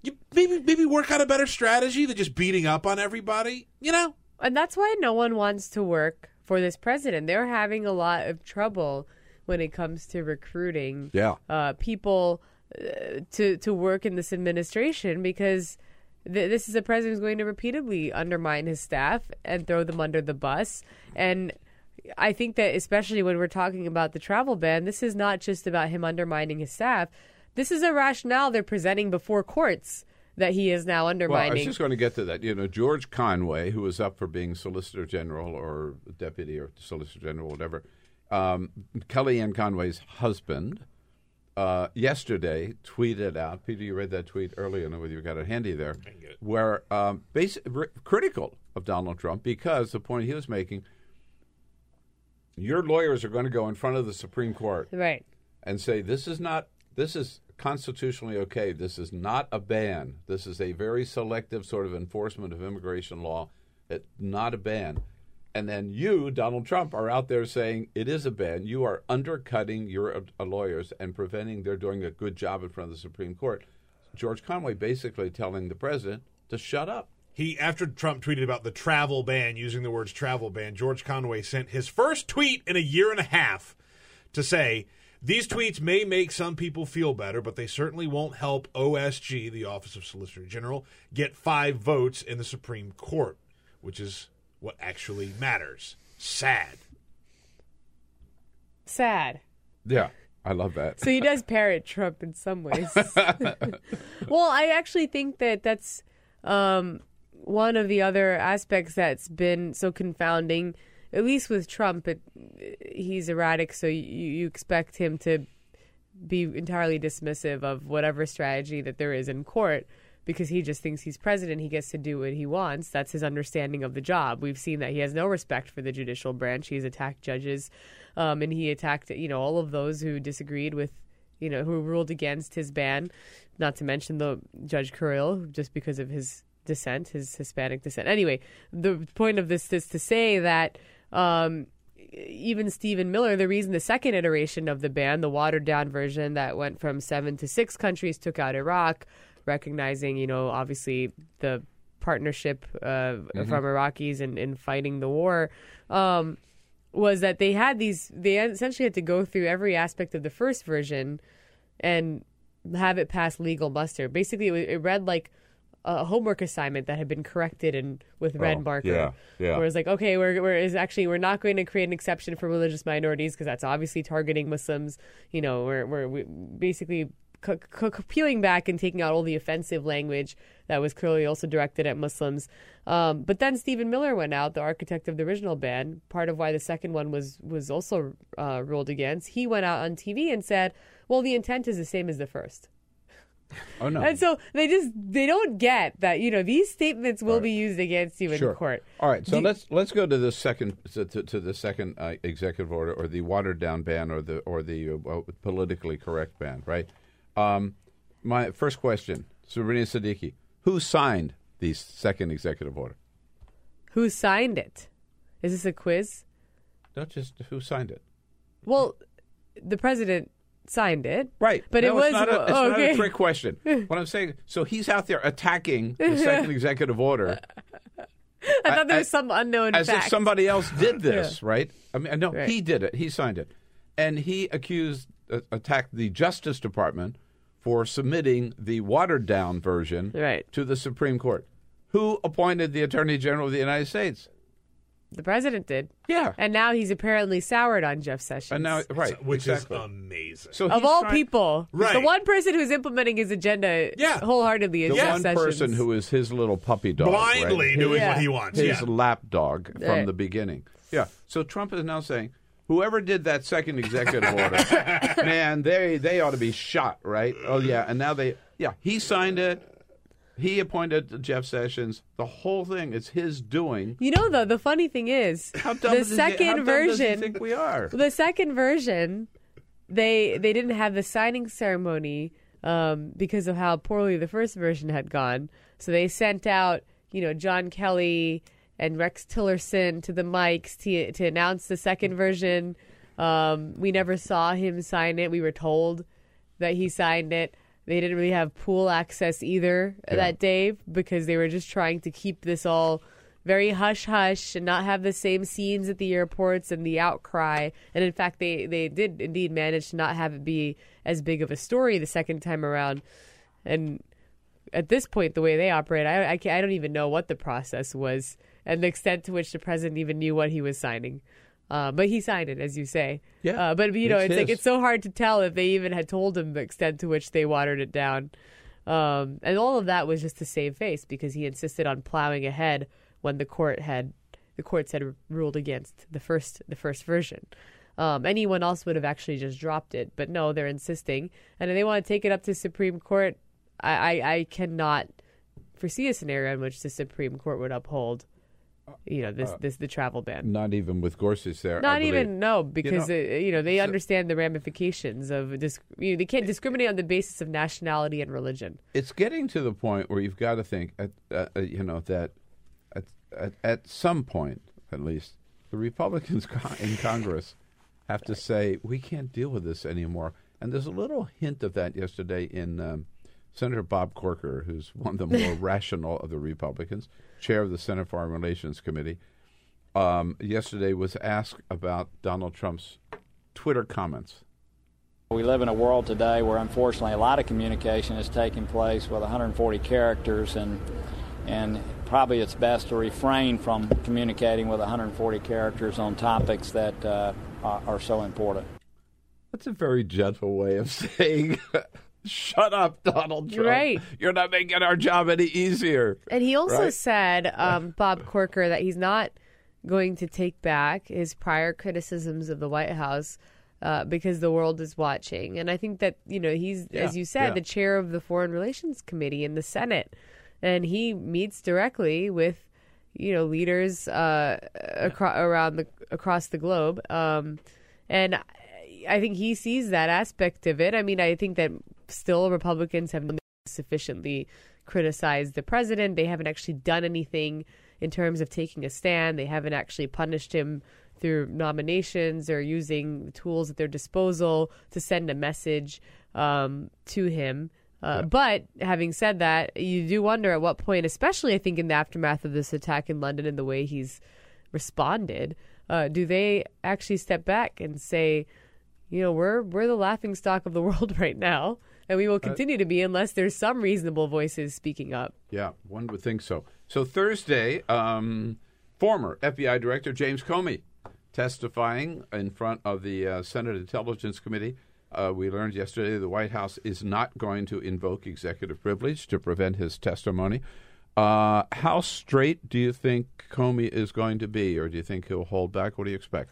You maybe maybe work out a better strategy than just beating up on everybody, you know. And that's why no one wants to work for this president. They're having a lot of trouble when it comes to recruiting, yeah, uh, people uh, to to work in this administration because th- this is a president who's going to repeatedly undermine his staff and throw them under the bus. And I think that especially when we're talking about the travel ban, this is not just about him undermining his staff. This is a rationale they're presenting before courts that he is now undermining. Well, I was just going to get to that. You know, George Conway, who was up for being Solicitor General or Deputy or Solicitor General, whatever, um, Kellyanne Conway's husband, uh, yesterday tweeted out, Peter, you read that tweet earlier, I don't know whether you got it handy there, where um, basic, r- critical of Donald Trump because the point he was making, your lawyers are going to go in front of the Supreme Court right. and say, this is not, this is constitutionally okay. This is not a ban. This is a very selective sort of enforcement of immigration law. It's not a ban. And then you, Donald Trump, are out there saying it is a ban. You are undercutting your uh, lawyers and preventing their doing a good job in front of the Supreme Court. George Conway basically telling the president to shut up. He, after Trump tweeted about the travel ban, using the words travel ban, George Conway sent his first tweet in a year and a half to say, these tweets may make some people feel better, but they certainly won't help O S G, the Office of Solicitor General, get five votes in the Supreme Court, which is what actually matters. Sad. Sad. Yeah, I love that. So he does parrot Trump in some ways. Well, I actually think that that's um, one of the other aspects that's been so confounding. At least with Trump, it, he's erratic, so you, you expect him to be entirely dismissive of whatever strategy that there is in court because he just thinks he's president. He gets to do what he wants. That's his understanding of the job. We've seen that he has no respect for the judicial branch. He's attacked judges, um, and he attacked, you know, all of those who disagreed with, you know, who ruled against his ban, not to mention the Judge Curiel, just because of his descent, his Hispanic descent. Anyway, the point of this is to say that Um, even Stephen Miller, the reason the second iteration of the ban, the watered down version that went from seven to six countries, took out Iraq, recognizing, you know, obviously the partnership uh, mm-hmm. from Iraqis in, in fighting the war, um, was that they had these, they essentially had to go through every aspect of the first version and have it pass legal muster. Basically, it, it read like a homework assignment that had been corrected and with red oh, marker, yeah, yeah. where it's like, okay, we're we're is actually we're not going to create an exception for religious minorities because that's obviously targeting Muslims. You know, we're we're we basically c- c- peeling back and taking out all the offensive language that was clearly also directed at Muslims. Um, but then Stephen Miller went out, the architect of the original ban, part of why the second one was was also uh, ruled against. He went out on T V and said, "Well, the intent is the same as the first." Oh, no. And so they just they don't get that, you know, these statements will right. be used against you in sure. court. All right. So Do let's let's go to the second to, to the second uh, executive order, or the watered down ban, or the or the uh, politically correct ban. Right. Um, my first question, Sabrina Siddiqui, who signed the second executive order? Who signed it? Is this a quiz? Not just who signed it. Well, the president signed it. Right. But no, it was it's not a, it's oh, not okay. a trick question. What I'm saying, so he's out there attacking the second executive order. I thought there was I, some unknown as fact. As if somebody else did this, yeah. right? I mean, no, right. he did it. He signed it. And he accused, uh, attacked the Justice Department for submitting the watered-down version right. to the Supreme Court. Who appointed the Attorney General of the United States? The president did. Yeah. And now he's apparently soured on Jeff Sessions. And now, right. So, which exactly. is amazing. So of all trying, people, right. the one person who's implementing his agenda yeah. wholeheartedly is the Jeff Sessions. The one person who is his little puppy dog. Blindly right? doing yeah. what he wants. His yeah. lapdog from right. the beginning. Yeah. So Trump is now saying, whoever did that second executive order, man, they, they ought to be shot, right? Oh, yeah. And now they, yeah, he signed it. He appointed Jeff Sessions. The whole thing is his doing. You know, though, the funny thing is, how dumb the does second he, how version. Dumb does he think we are? The second version, they they didn't have the signing ceremony um, because of how poorly the first version had gone. So they sent out, you know, John Kelly and Rex Tillerson to the mics to to announce the second version. Um, we never saw him sign it. We were told that he signed it. They didn't really have pool access either yeah. that day because they were just trying to keep this all very hush-hush and not have the same scenes at the airports and the outcry. And, in fact, they, they did indeed manage to not have it be as big of a story the second time around. And at this point, the way they operate, I, I, can't, I don't even know what the process was and the extent to which the president even knew what he was signing. Uh, but he signed it, as you say. Yeah. Uh, but, you know, it's, it's like it's so hard to tell if they even had told him the extent to which they watered it down. Um, and all of that was just to save face because he insisted on plowing ahead when the court had the courts had ruled against the first the first version. Um, anyone else would have actually just dropped it. But no, they're insisting. And if they want to take it up to the Supreme Court, I, I, I cannot foresee a scenario in which the Supreme Court would uphold You know this, uh, this the travel ban. Not even with Gorsuch there. Not even no, because you know, uh, you know they so, understand the ramifications of disc- you know, they can't discriminate on the basis of nationality and religion. It's getting to the point where you've got to think, at, uh, you know, that at, at, at some point, at least, The Republicans in Congress have to say, we can't deal with this anymore. And there's a little hint of that yesterday in um, Senator Bob Corker, who's one of the more rational of the Republicans, chair of the Senate Foreign Relations Committee, um, yesterday was asked about Donald Trump's Twitter comments. We live in a world today where, unfortunately, a lot of communication is taking place with one hundred forty characters, and and probably it's best to refrain from communicating with one hundred forty characters on topics that uh, are, are so important. That's a very gentle way of saying, shut up, Donald Trump. Right. You're not making our job any easier. And he also right? said, um, Bob Corker, that he's not going to take back his prior criticisms of the White House uh, because the world is watching. And I think that, you know, he's, yeah, as you said, yeah. the chair of the Foreign Relations Committee in the Senate. And he meets directly with, you know, leaders uh, acro- around the across the globe. Um, and I think he sees that aspect of it. I mean, I think that still Republicans have not sufficiently criticized the president. They haven't actually done anything in terms of taking a stand. They haven't actually punished him through nominations or using the tools at their disposal to send a message um, to him. Uh, but having said that, you do wonder at what point, especially I think in the aftermath of this attack in London and the way he's responded, uh, do they actually step back and say, you know, we're we're the laughingstock of the world right now, and we will continue uh, to be unless there's some reasonable voices speaking up. Yeah, one would think so. So Thursday, um, former F B I Director James Comey testifying in front of the uh, Senate Intelligence Committee. Uh, we learned yesterday the White House is not going to invoke executive privilege to prevent his testimony. Uh, how straight do you think Comey is going to be, or do you think he'll hold back? What do you expect?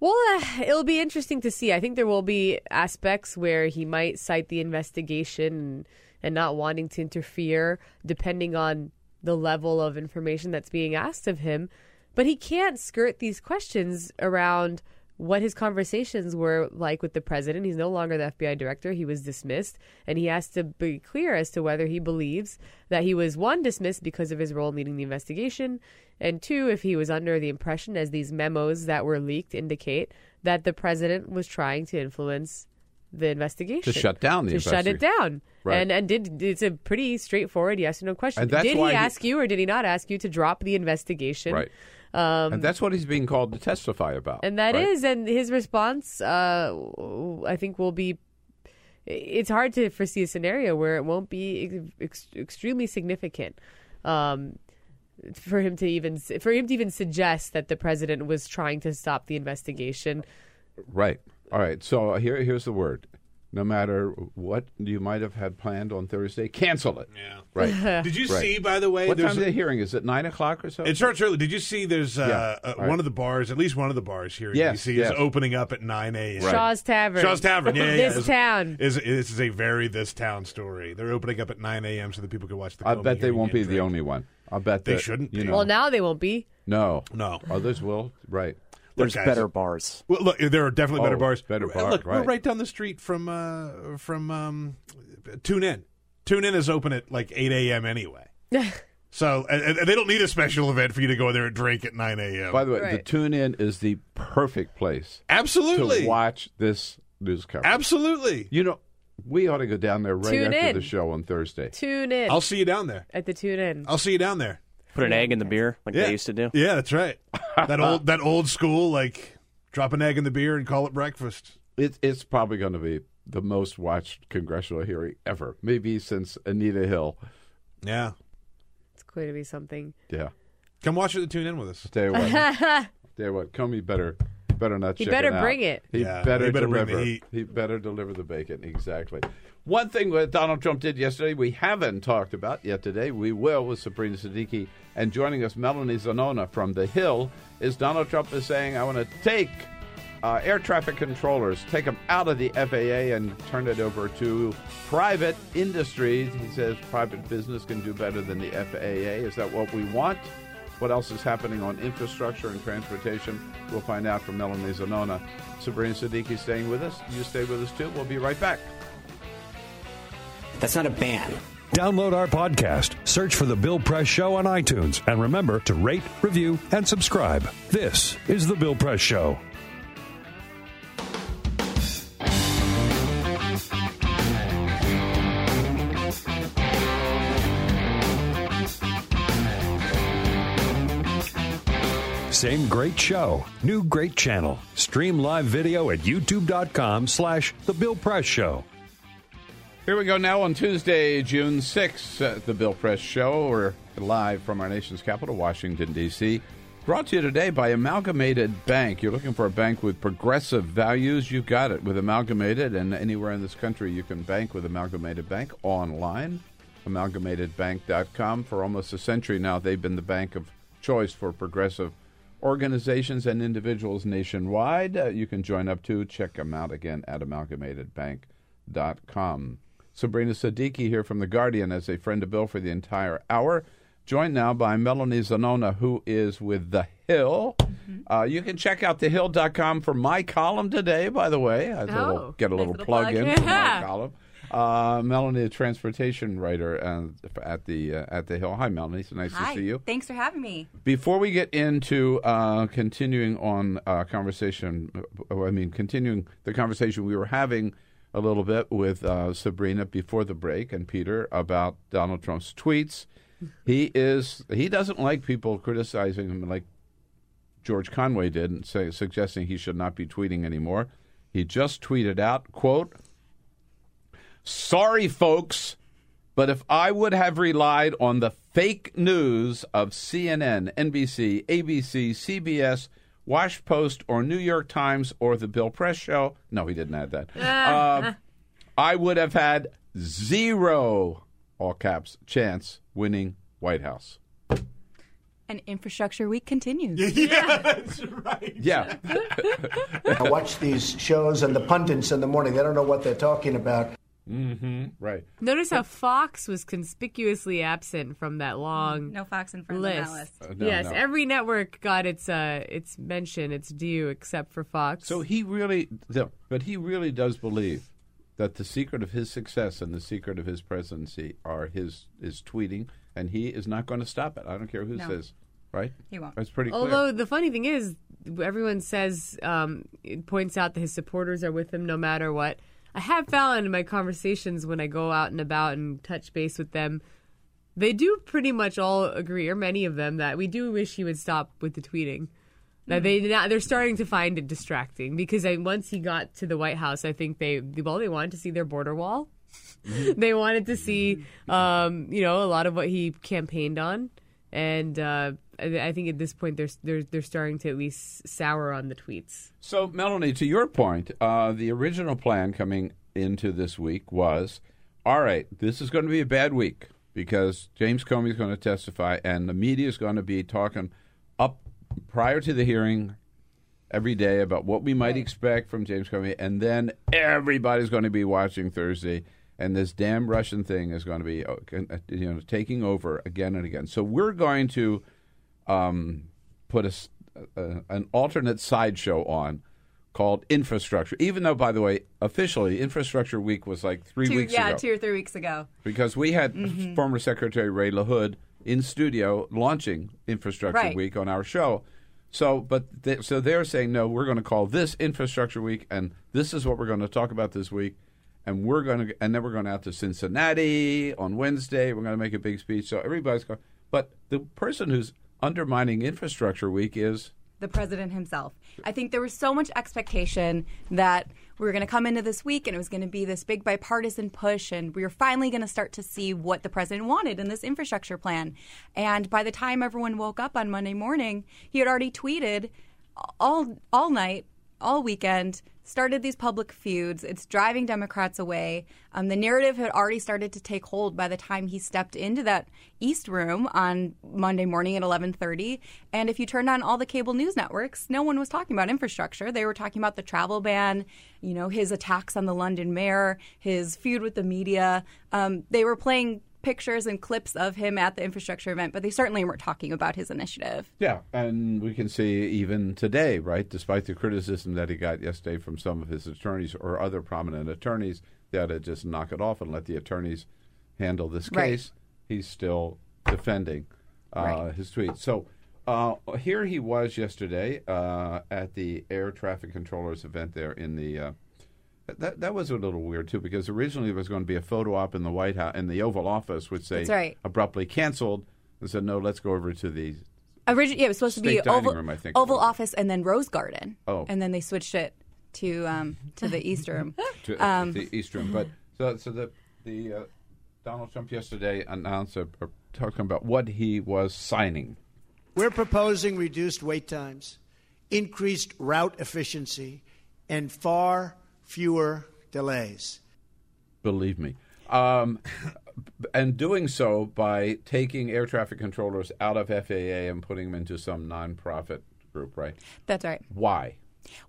Well, uh, it'll be interesting to see. I think there will be aspects where he might cite the investigation and, and not wanting to interfere, depending on the level of information that's being asked of him. But he can't skirt these questions around what his conversations were like with the president. He's no longer the F B I director. He was dismissed, and he has to be clear as to whether he believes that he was, one, dismissed because of his role in leading the investigation, and two, if he was under the impression, as these memos that were leaked indicate, that the president was trying to influence the investigation. To shut down the investigation. To shut it down. Right. And and did it's a pretty straightforward yes or no question. Did he ask he... you or did he not ask you to drop the investigation? Right. Um, and that's what he's being called to testify about. And that right? is. And his response, uh, I think, will be it's hard to foresee a scenario where it won't be ex- extremely significant um, for him to even for him to even suggest that the president was trying to stop the investigation. Right. All right. So here, here's the word. No matter what you might have had planned on Thursday, cancel it. Yeah. Right. Did you right. see, by the way? What time is the hearing? Is it nine o'clock or so? It starts early. Did you see there's uh, yeah. uh, right. one of the bars, at least one of the bars here in yes, D C yes. is opening up at nine a.m. Right. Shaw's Tavern. Shaw's Tavern, yeah. yeah, yeah. This is, town. This is, is a very this town story. They're opening up at nine a.m. so that people can watch the film. I bet they won't be the only one. I bet they that, shouldn't you be. Know. Well, now they won't be. No. No. Others will. Right. There's look, guys, better bars. Well, look, there are definitely oh, better bars. Better bars. Look, right. we're right down the street from uh, from um, Tune In. Tune In is open at like eight a.m. anyway. So and, and they don't need a special event for you to go there and drink at nine a.m. By the way, right. the Tune In is the perfect place. Absolutely. To watch this news coverage. Absolutely. You know, we ought to go down there right tune after in. the show on Thursday. Tune In. I'll see you down there. At the Tune In. I'll see you down there. Put an egg in the beer like yeah. they used to do. Yeah, that's right. That old that old school, like, drop an egg in the beer and call it breakfast. It, it's probably going to be the most watched congressional hearing ever, maybe since Anita Hill. Yeah. It's going to be something. Yeah. Come watch it and tune in with us. Tell you what. Tell you what. Comey better, better not chicken out. He better bring it. He yeah, better, he better deliver. Bring the heat. He better deliver the bacon. Exactly. One thing that Donald Trump did yesterday we haven't talked about yet today. We will with Sabrina Siddiqui. And joining us, Melanie Zanona from The Hill, is Donald Trump is saying, I want to take uh, air traffic controllers, take them out of the F A A and turn it over to private industry. He says private business can do better than the F A A. Is that what we want? What else is happening on infrastructure and transportation? We'll find out from Melanie Zanona. Sabrina Siddiqui staying with us. You stay with us, too. We'll be right back. That's not a ban. Download our podcast. Search for The Bill Press Show on iTunes. And remember to rate, review, and subscribe. This is The Bill Press Show. Same great show, new great channel. Stream live video at youtube.com slash The Bill Press Show. Here we go now on Tuesday, June sixth, at The Bill Press Show. We're live from our nation's capital, Washington, D C Brought to you today by Amalgamated Bank. You're looking for a bank with progressive values. You've got it with Amalgamated, and anywhere in this country you can bank with Amalgamated Bank online. Amalgamated Bank dot com. For almost a century now, they've been the bank of choice for progressive organizations and individuals nationwide. Uh, you can join up too. Check them out again at amalgamated bank dot com. Sabrina Siddiqui here from The Guardian as a friend of Bill for the entire hour, joined now by Melanie Zanona, who is with The Hill. Mm-hmm. Uh, you can check out the hill dot com for my column today, by the way. I oh, little, get a little plug, plug in yeah. for my column. Uh, Melanie, a transportation writer uh, at the uh, at the Hill. Hi, Melanie. It's nice Hi. to see you. Thanks for having me. Before we get into uh, continuing on uh, conversation, I mean, continuing the conversation we were having a little bit with uh, Sabrina before the break and Peter about Donald Trump's tweets. He is he doesn't like people criticizing him like George Conway did, and say, suggesting he should not be tweeting anymore. He just tweeted out, quote, "Sorry, folks, but if I would have relied on the fake news of C N N, N B C, A B C, C B S, Washington Post, or New York Times, or The Bill Press Show," no, he didn't add that, uh, "I would have had zero, all caps, chance winning White House." And Infrastructure Week continues. Yeah, yeah. That's right. Yeah. I watch these shows and the pundits in the morning. They don't know what they're talking about. Mm-hmm. Right. Notice how Fox was conspicuously absent from that long no Fox in front list. Of that list. Uh, no, yes, no. Every network got its uh, its mention, its due, except for Fox. So he really, but he really does believe that the secret of his success and the secret of his presidency are his his tweeting, and he is not going to stop it. I don't care who no. says, right? He won't. That's pretty clear. Although the funny thing is, everyone says um, it points out that his supporters are with him no matter what. I have found in my conversations when I go out and about and touch base with them, they do pretty much all agree, or many of them, that we do wish he would stop with the tweeting. That mm-hmm. they they're starting to find it distracting because I, once he got to the White House, I think they well they wanted to see their border wall, they wanted to see um, you know a lot of what he campaigned on, and uh, I, I think at this point they're they're they're starting to at least sour on the tweets. So, Melanie, to your point, uh, the original plan coming into this week was, all right, this is going to be a bad week because James Comey is going to testify and the media is going to be talking up prior to the hearing every day about what we might right. expect from James Comey, and then everybody's going to be watching Thursday, and this damn Russian thing is going to be you know, taking over again and again. So we're going to um, put a Uh, an alternate sideshow on called Infrastructure, even though, by the way, officially Infrastructure Week was like three two, weeks yeah, ago. Yeah, two or three weeks ago. Because we had mm-hmm. former Secretary Ray LaHood in studio launching Infrastructure right. Week on our show. So but they, so they're saying, no, we're going to call this Infrastructure Week, and this is what we're going to talk about this week. And we're going to, and then we're going out to Cincinnati on Wednesday. We're going to make a big speech. So everybody's going. But the person who's undermining Infrastructure Week is the president himself. I think there was so much expectation that we were going to come into this week and it was going to be this big bipartisan push and we were finally going to start to see what the president wanted in this infrastructure plan. And by the time everyone woke up on Monday morning, he had already tweeted all all night, all weekend, started these public feuds. It's driving Democrats away. Um, the narrative had already started to take hold by the time he stepped into that East Room on Monday morning at eleven thirty. And if you turned on all the cable news networks, no one was talking about infrastructure. They were talking about the travel ban, you know, his attacks on the London mayor, his feud with the media. Um, they were playing pictures and clips of him at the infrastructure event, but they certainly weren't talking about his initiative. Yeah, and we can see even today, right, despite the criticism that he got yesterday from some of his attorneys or other prominent attorneys, they ought to just knock it off and let the attorneys handle this case, right. He's still defending uh, right. his tweets. So uh, here he was yesterday uh, at the air traffic controllers event there in the uh, That that was a little weird, too, because originally there was going to be a photo op in the White House, in the Oval Office, which they right. abruptly canceled and said, no, let's go over to the Origi- yeah, it was supposed to be Oval, room, I think, Oval Office and then Rose Garden. Oh. And then they switched it to um, to the East Room. to um, the East Room. But so, so the, the uh, Donald Trump yesterday announced, uh, talking about what he was signing. We're proposing reduced wait times, increased route efficiency, and far fewer delays. Believe me. Um, and doing so by taking air traffic controllers out of F A A and putting them into some nonprofit group, right? That's right. Why?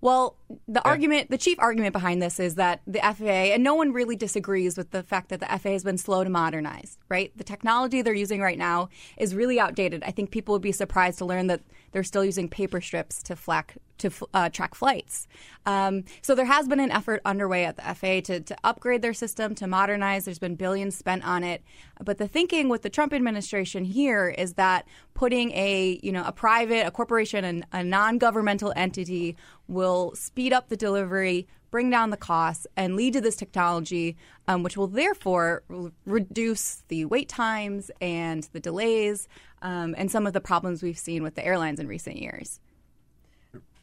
Well, the and, argument, the chief argument behind this is that the F A A, and no one really disagrees with the fact that the F A A has been slow to modernize, right? The technology they're using right now is really outdated. I think people would be surprised to learn that they're still using paper strips to flack to uh, track flights. Um, so there has been an effort underway at the F A A to, to upgrade their system, to modernize. There's been billions spent on it. But the thinking with the Trump administration here is that putting a, you know, a private, a corporation, and a non-governmental entity will speed up the delivery, bring down the costs, and lead to this technology, um, which will therefore re- reduce the wait times and the delays um, and some of the problems we've seen with the airlines in recent years.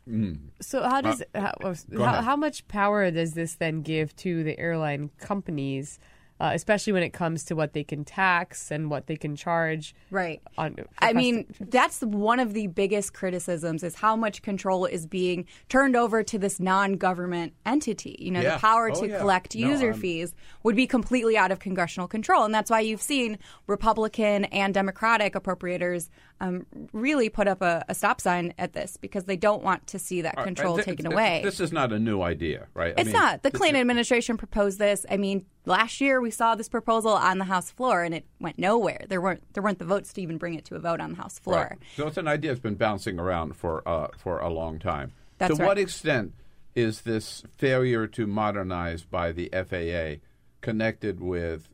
Mm. So how does uh, how, oh, how, how much power does this then give to the airline companies, uh, especially when it comes to what they can tax and what they can charge? Right. On, I mean, that's one of the biggest criticisms is how much control is being turned over to this non-government entity. You know, yeah. the power oh, to yeah. collect user no, fees would be completely out of congressional control. And that's why you've seen Republican and Democratic appropriators Um, really put up a, a stop sign at this because they don't want to see that control right, th- taken th- away. This is not a new idea, right? It's I mean, not. The Clinton administration proposed this. I mean, last year we saw this proposal on the House floor and it went nowhere. There weren't there weren't the votes to even bring it to a vote on the House floor. Right. So it's an idea that's been bouncing around for uh, for a long time. That's to right. what extent is this failure to modernize by the F A A connected with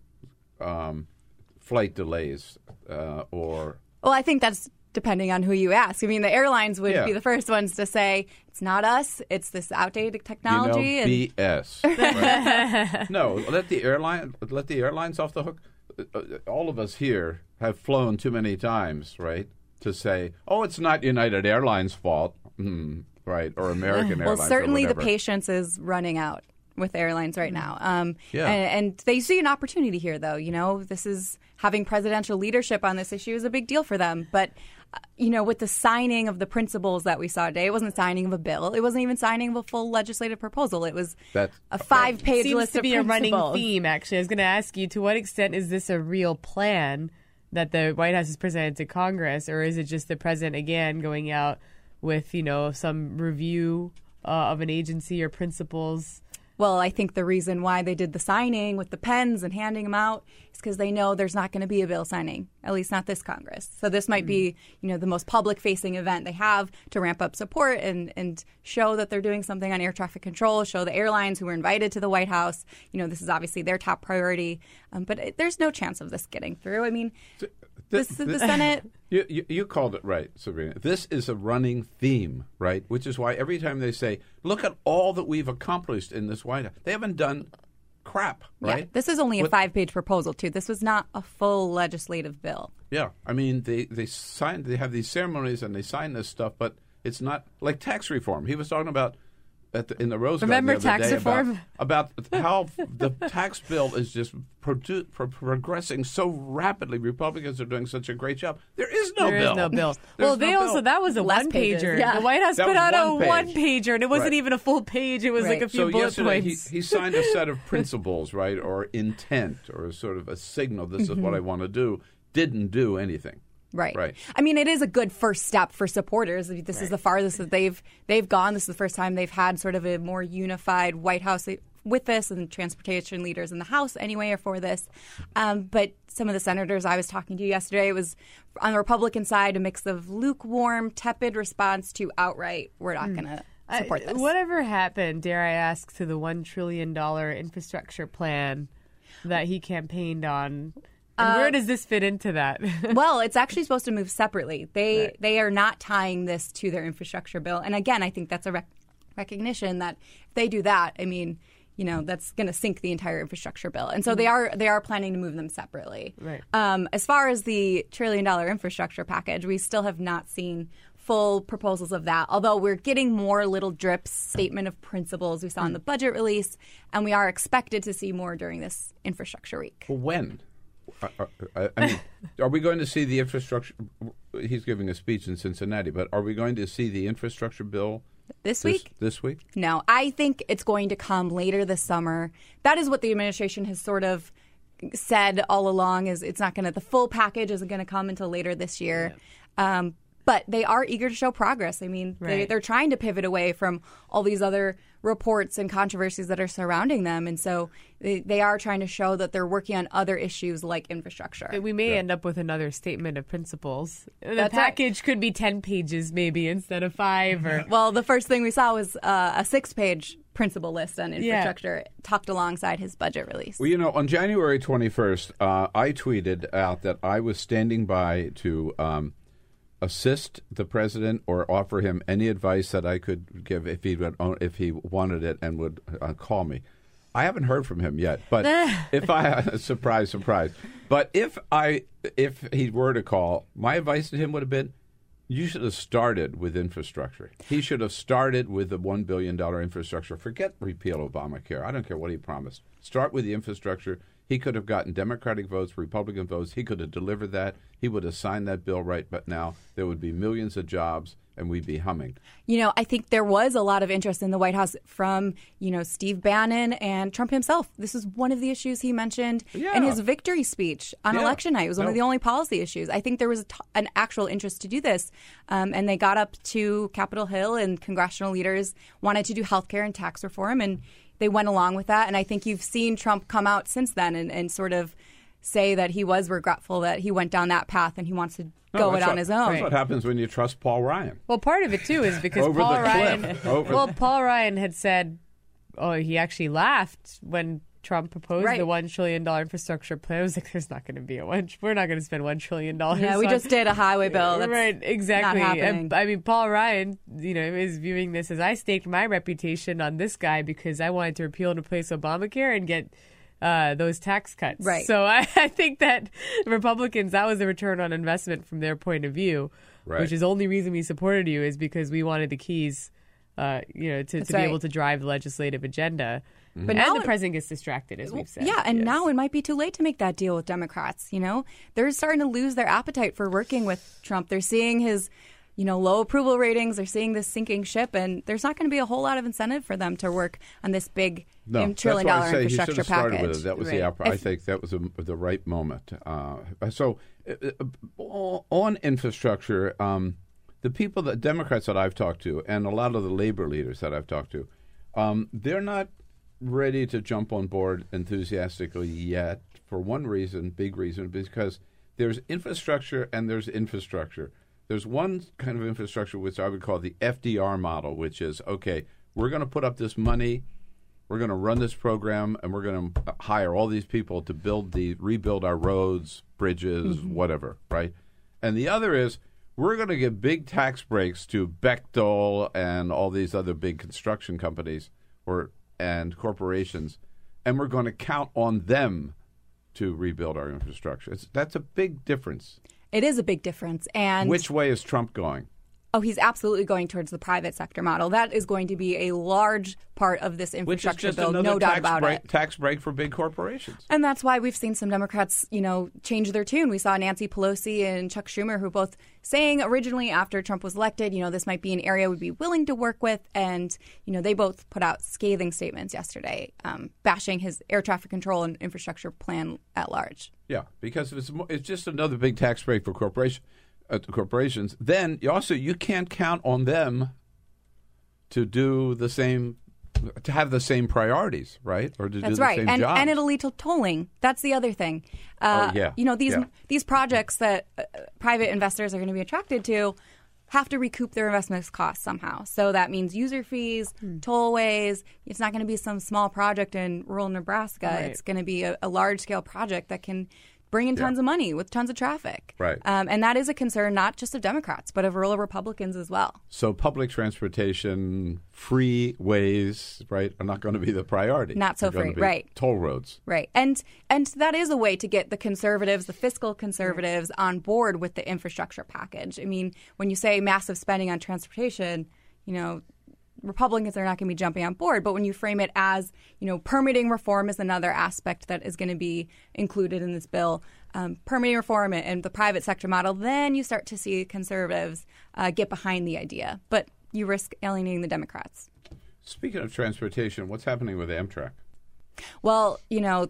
um, flight delays uh, or... Well, I think that's depending on who you ask. I mean, the airlines would yeah. be the first ones to say, it's not us, it's this outdated technology. You know, B S. Right? No, let the airline, let the airlines off the hook. All of us here have flown too many times, right, to say, oh, it's not United Airlines' fault, mm, right, or American well, Airlines. Well, certainly the patience is running out with airlines right now. Um, yeah. and, and they see an opportunity here, though. You know, this is having presidential leadership on this issue is a big deal for them. But, uh, you know, with the signing of the principles that we saw today, it wasn't signing of a bill. It wasn't even signing of a full legislative proposal. It was That's, a five-page right. list of principles. Seems to be a running theme, actually. I was going to ask you, to what extent is this a real plan that the White House has presented to Congress, or is it just the president, again, going out with, you know, some review uh, of an agency or principles? Well, I think the reason why they did the signing with the pens and handing them out is because they know there's not going to be a bill signing, at least not this Congress. So this might mm-hmm. be, you know, the most public-facing event they have to ramp up support and, and show that they're doing something on air traffic control, show the airlines who were invited to the White House. You know, this is obviously their top priority. Um, but it, there's no chance of this getting through. I mean, so, th- this, th- the Senate... You, you, you called it right, Sabrina. This is a running theme, right, which is why every time they say, look at all that we've accomplished in this White House, they haven't done... crap, right? Yeah, this is only a With, five-page proposal, too. This was not a full legislative bill. Yeah. I mean, they, they signed, they have these ceremonies and they sign this stuff, but it's not like tax reform. He was talking about at the, in the Rose Garden the other tax day reform? About, about how the tax bill is just produ- pro- progressing so rapidly. Republicans are doing such a great job. There is no there bill. There is no bill. Well, they no also, bill. That was a one-pager. Yeah. The White House that put out one a one-pager, and it wasn't right. even a full page. It was right. like a few so bullet points. He, he signed a set of principles, right, or intent, or sort of a signal, this mm-hmm. is what I want to do, didn't do anything. Right. right. I mean, it is a good first step for supporters. This right. is the farthest that they've they've gone. This is the first time they've had sort of a more unified White House with this, and transportation leaders in the House anyway are for this. Um, but some of the senators I was talking to yesterday, it was on the Republican side a mix of lukewarm, tepid response to outright, we're not mm. going to support I, this. Whatever happened, dare I ask, to the one trillion dollars infrastructure plan that he campaigned on. And uh, where does this fit into that? Well, it's actually supposed to move separately. They right. they are not tying this to their infrastructure bill. And again, I think that's a rec- recognition that if they do that, I mean, you know, that's going to sink the entire infrastructure bill. And so mm-hmm. they are they are planning to move them separately. Right. Um, as far as the trillion dollar infrastructure package, we still have not seen full proposals of that, although we're getting more little drips, statement of principles we saw in the budget release, and we are expected to see more during this infrastructure week. Well, when? Are, are, I mean, are we going to see the infrastructure? He's giving a speech in Cincinnati, but are we going to see the infrastructure bill This week? This, this week? No, I think it's going to come later this summer. That is what the administration has sort of said all along, is it's not going to, the full package isn't going to come until later this year. Yeah. Um, but they are eager to show progress. I mean, right. they, they're trying to pivot away from all these other reports and controversies that are surrounding them. And so they, they are trying to show that they're working on other issues like infrastructure. We may yeah. end up with another statement of principles. The That's package right. could be ten pages maybe instead of five. Or Well, the first thing we saw was uh, a six-page principle list on infrastructure yeah. tucked alongside his budget release. Well, you know, on January twenty-first, uh, I tweeted out that I was standing by to um, assist the president or offer him any advice that I could give if he would, if he wanted it and would uh, call me. I haven't heard from him yet, but if I surprise, surprise. But if I if he were to call, my advice to him would have been, you should have started with infrastructure. He should have started with the one billion dollars infrastructure. Forget repeal Obamacare. I don't care what he promised. Start with the infrastructure. He could have gotten Democratic votes, Republican votes. He could have delivered that. He would have signed that bill right but now. There would be millions of jobs, and we'd be humming. You know, I think there was a lot of interest in the White House from, you know, Steve Bannon and Trump himself. This is one of the issues he mentioned yeah. in his victory speech on yeah. election night. It was one no. of the only policy issues. I think there was a t- an actual interest to do this. Um, and they got up to Capitol Hill, and congressional leaders wanted to do health care and tax reform. And they went along with that, and I think you've seen Trump come out since then and, and sort of say that he was regretful that he went down that path and he wants to go no, it on what, his own. That's what happens when you trust Paul Ryan. Well, part of it, too, is because Over Paul the Ryan cliff. Over Well, Paul Ryan had said, oh, he actually laughed when Trump proposed right. the one trillion dollars infrastructure plan. I was like, there's not going to be a one. We're not going to spend one trillion dollars. Yeah, we on- just did a highway bill. That's right, exactly. Not happening. I, I mean, Paul Ryan, you know, is viewing this as, I staked my reputation on this guy because I wanted to repeal and replace Obamacare and get uh, those tax cuts. Right. So I, I think that Republicans, that was the return on investment from their point of view, right. which is the only reason we supported you is because we wanted the keys, uh, you know, to, to be right. able to drive the legislative agenda. But now the president gets distracted, as we've said. Yeah, and yes. now it might be too late to make that deal with Democrats. You know, they're starting to lose their appetite for working with Trump. They're seeing his, you know, low approval ratings. They're seeing this sinking ship, and there's not going to be a whole lot of incentive for them to work on this big no, trillion dollar infrastructure package. That was right. the op- I think that was a, the right moment. Uh, so uh, on infrastructure, um, the people, the Democrats that I've talked to, and a lot of the labor leaders that I've talked to, um, they're not ready to jump on board enthusiastically yet for one reason, big reason, because there's infrastructure and there's infrastructure. There's one kind of infrastructure which I would call the F D R model, which is, okay, we're going to put up this money, we're going to run this program, and we're going to hire all these people to build the rebuild our roads, bridges, mm-hmm. whatever, right? And the other is, we're going to give big tax breaks to Bechtel and all these other big construction companies or and corporations, and we're going to count on them to rebuild our infrastructure. It's, that's a big difference. It is a big difference. And which way is Trump going? Oh, he's absolutely going towards the private sector model. That is going to be a large part of this infrastructure bill, no doubt about it. Which is just another tax break for big corporations. And that's why we've seen some Democrats, you know, change their tune. We saw Nancy Pelosi and Chuck Schumer, who both saying originally after Trump was elected, you know, this might be an area we'd be willing to work with. And, you know, they both put out scathing statements yesterday, um, bashing his air traffic control and infrastructure plan at large. Yeah, because it's it's just another big tax break for corporations. Uh, corporations, then you also you can't count on them to do the same, to have the same priorities, right? Or to That's do the right. same and, jobs. And it'll lead to tolling. That's the other thing. Uh, oh, yeah. You know, these yeah. these projects that uh, private investors are going to be attracted to have to recoup their investment costs somehow. So that means user fees, hmm. tollways. It's not going to be some small project in rural Nebraska. Right. It's going to be a, a large-scale project that can bring in tons yeah. of money with tons of traffic. Right. Um, and that is a concern not just of Democrats, but of rural Republicans as well. So public transportation, freeways, right, are not going to be the priority. Not so They're free, right. Toll roads. Right. And and that is a way to get the conservatives, the fiscal conservatives, right. on board with the infrastructure package. I mean, when you say massive spending on transportation, you know, Republicans are not going to be jumping on board, but when you frame it as, you know, permitting reform is another aspect that is going to be included in this bill, um, permitting reform and the private sector model, then you start to see conservatives uh, get behind the idea. But you risk alienating the Democrats. Speaking of transportation, what's happening with Amtrak? Well, you know,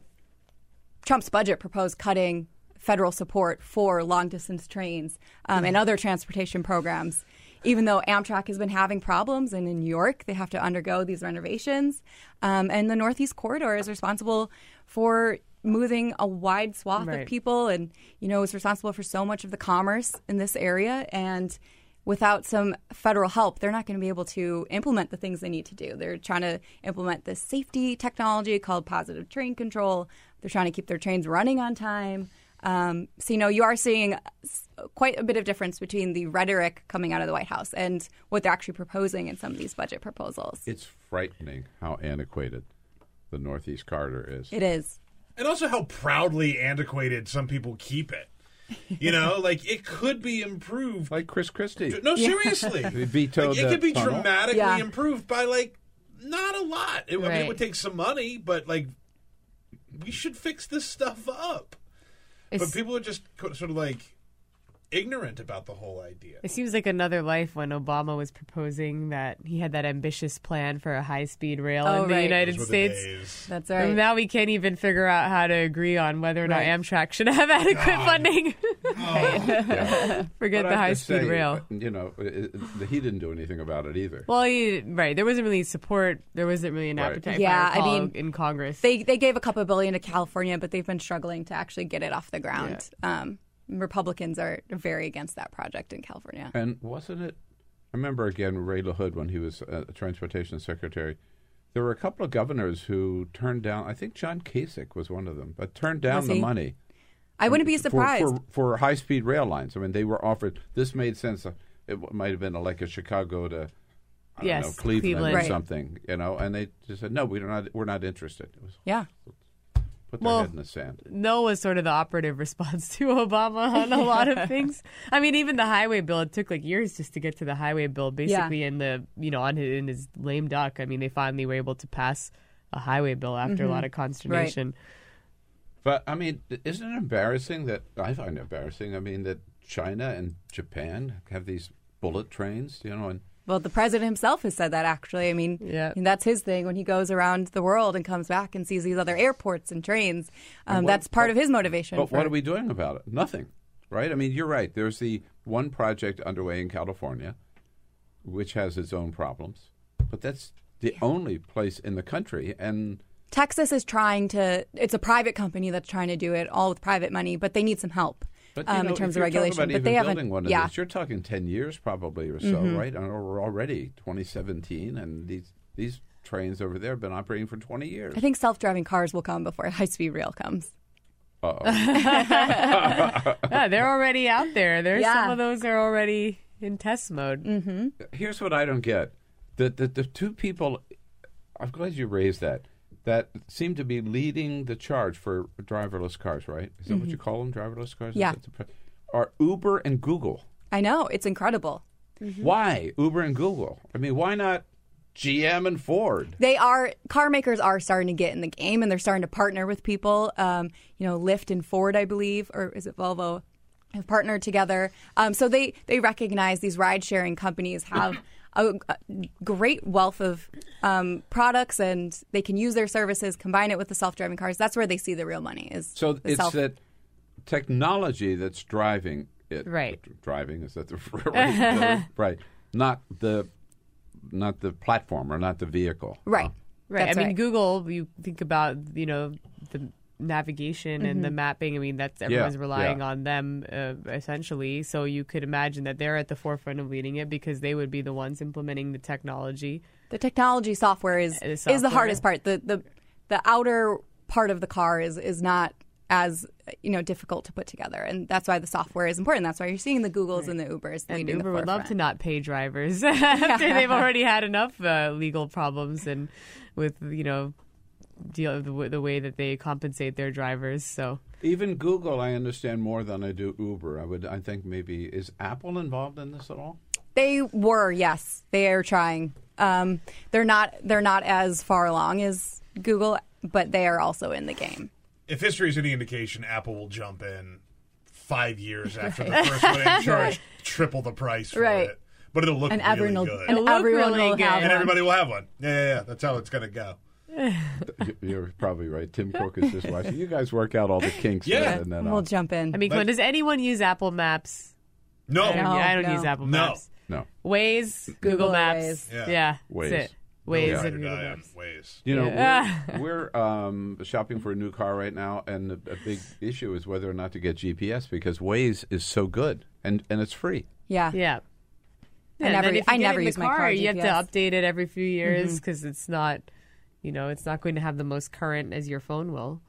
Trump's budget proposed cutting federal support for long-distance trains um, and other transportation programs. Even though Amtrak has been having problems, and in New York, they have to undergo these renovations. Um, and the Northeast Corridor is responsible for moving a wide swath right. of people, and, you know, is responsible for so much of the commerce in this area. And without some federal help, they're not going to be able to implement the things they need to do. They're trying to implement this safety technology called positive train control. They're trying to keep their trains running on time. Um, so, you know, you are seeing quite a bit of difference between the rhetoric coming out of the White House and what they're actually proposing in some of these budget proposals. It's frightening how antiquated the Northeast Corridor is. It is. And also how proudly antiquated some people keep it. You know, like, it could be improved. Like Chris Christie. No, seriously. Yeah. Vetoed like, it could be tunnel. dramatically yeah. improved by, like, not a lot. It, right. I mean, it would take some money, but, like, we should fix this stuff up. It's, but people are just sort of, like, ignorant about the whole idea. It seems like another life when Obama was proposing that he had that ambitious plan for a high-speed rail oh, in the right. United States. That's right. And now we can't even figure out how to agree on whether or not right. Amtrak should have adequate God. funding. Oh. yeah. Forget but the high-speed rail. You know, it, it, he didn't do anything about it either. Well, he, right. There wasn't really support. There wasn't really an right. appetite. Yeah, I mean, in Congress, they they gave a couple billion to California, but they've been struggling to actually get it off the ground. Yeah. Um, Republicans are very against that project in California. And wasn't it, I remember again, Ray LaHood, when he was uh, transportation secretary, there were a couple of governors who turned down, I think John Kasich was one of them, but turned down the money. I wouldn't be surprised. For, for, for high-speed rail lines. I mean, they were offered, this made sense. It might have been a, like a Chicago to, I yes, don't know, Cleveland, Cleveland. or right. something, you know, and they just said, no, we're not, we're not interested. It was, yeah. Put their well, head in the sand. No was sort of the operative response to Obama on a lot of things. I mean, even the highway bill, it took like years just to get to the highway bill, basically yeah. in the, you know, on his, in his lame duck. I mean, they finally were able to pass a highway bill after mm-hmm. a lot of consternation. Right. But, I mean, isn't it embarrassing that, I find it embarrassing, I mean, that China and Japan have these bullet trains, you know, and well, the president himself has said that, actually. I mean, yeah. that's his thing when he goes around the world and comes back and sees these other airports and trains. Um, and what, that's part but, of his motivation. But for, what are we doing about it? Nothing, right? I mean, you're right. There's the one project underway in California, which has its own problems. But that's the yeah. only place in the country. And Texas is trying to – it's a private company that's trying to do it, all with private money, but they need some help. But, you know, um, in terms of regulation, about but even they haven't. Building one of yeah. these, you're talking ten years probably or so, mm-hmm. right? And we're already twenty seventeen, and these these trains over there have been operating for twenty years. I think self-driving cars will come before high-speed rail comes. Uh-oh. yeah, they're already out there. There's yeah. some of those are already in test mode. Mm-hmm. Here's what I don't get: the, the the two people. I'm glad you raised that. That seem to be leading the charge for driverless cars, right? Is that mm-hmm. what you call them, driverless cars? Yeah. Are Uber and Google. I know. It's incredible. Mm-hmm. Why Uber and Google? I mean, why not G M and Ford? They are – car makers are starting to get in the game, and they're starting to partner with people. Um, you know, Lyft and Ford, I believe, or is it Volvo, have partnered together. Um, so they, they recognize these ride-sharing companies have – a great wealth of um, products, and they can use their services, combine it with the self-driving cars. That's where they see the real money. Is so it's self- that technology that's driving it. Right. Driving, is that the right? Right. Not the not the platform or not the vehicle. Right. Huh? Right. That's I mean, right. Google, you think about, you know, the navigation mm-hmm. and the mapping. I mean, that's everyone's yeah, relying yeah. on them uh, essentially. So you could imagine that they're at the forefront of leading it because they would be the ones implementing the technology. The technology software is the, software. Is the hardest part. The, the the outer part of the car is is not as you know difficult to put together, and that's why the software is important. That's why you're seeing the Googles right. and the Ubers. And Uber the would love to not pay drivers after they've already had enough uh, legal problems and with you know. deal the, the way that they compensate their drivers. So even Google, I understand more than I do Uber. I would, I think maybe is Apple involved in this at all? They were, yes, they are trying. Um, they're not, they're not as far along as Google, but they are also in the game. If history is any indication, Apple will jump in five years after right. the first one and charge triple the price for right. it. But it'll look and really everyone will, good, and it'll everyone really will good. Have and everybody one. Will have one. Yeah, yeah, yeah. That's how it's going to go. You're probably right. Tim Cook is just watching. You guys work out all the kinks. Yeah, and then we'll I'll... jump in. I mean, Quinn, does anyone use Apple Maps? No. I don't, no, I don't no. use Apple Maps. No. No. Waze, Google, Google Maps. Ways. Yeah. yeah, Waze. That's it. Waze yeah. and Google Maps. Waze. You know, yeah. we're, we're um, shopping for a new car right now, and a, a big issue is whether or not to get G P S because Waze is so good, and, and it's free. Yeah. Yeah. yeah. I never, and if you I get never in use the car, my car G P S. You have to update it every few years because mm-hmm. it's not... You know, it's not going to have the most current as your phone will.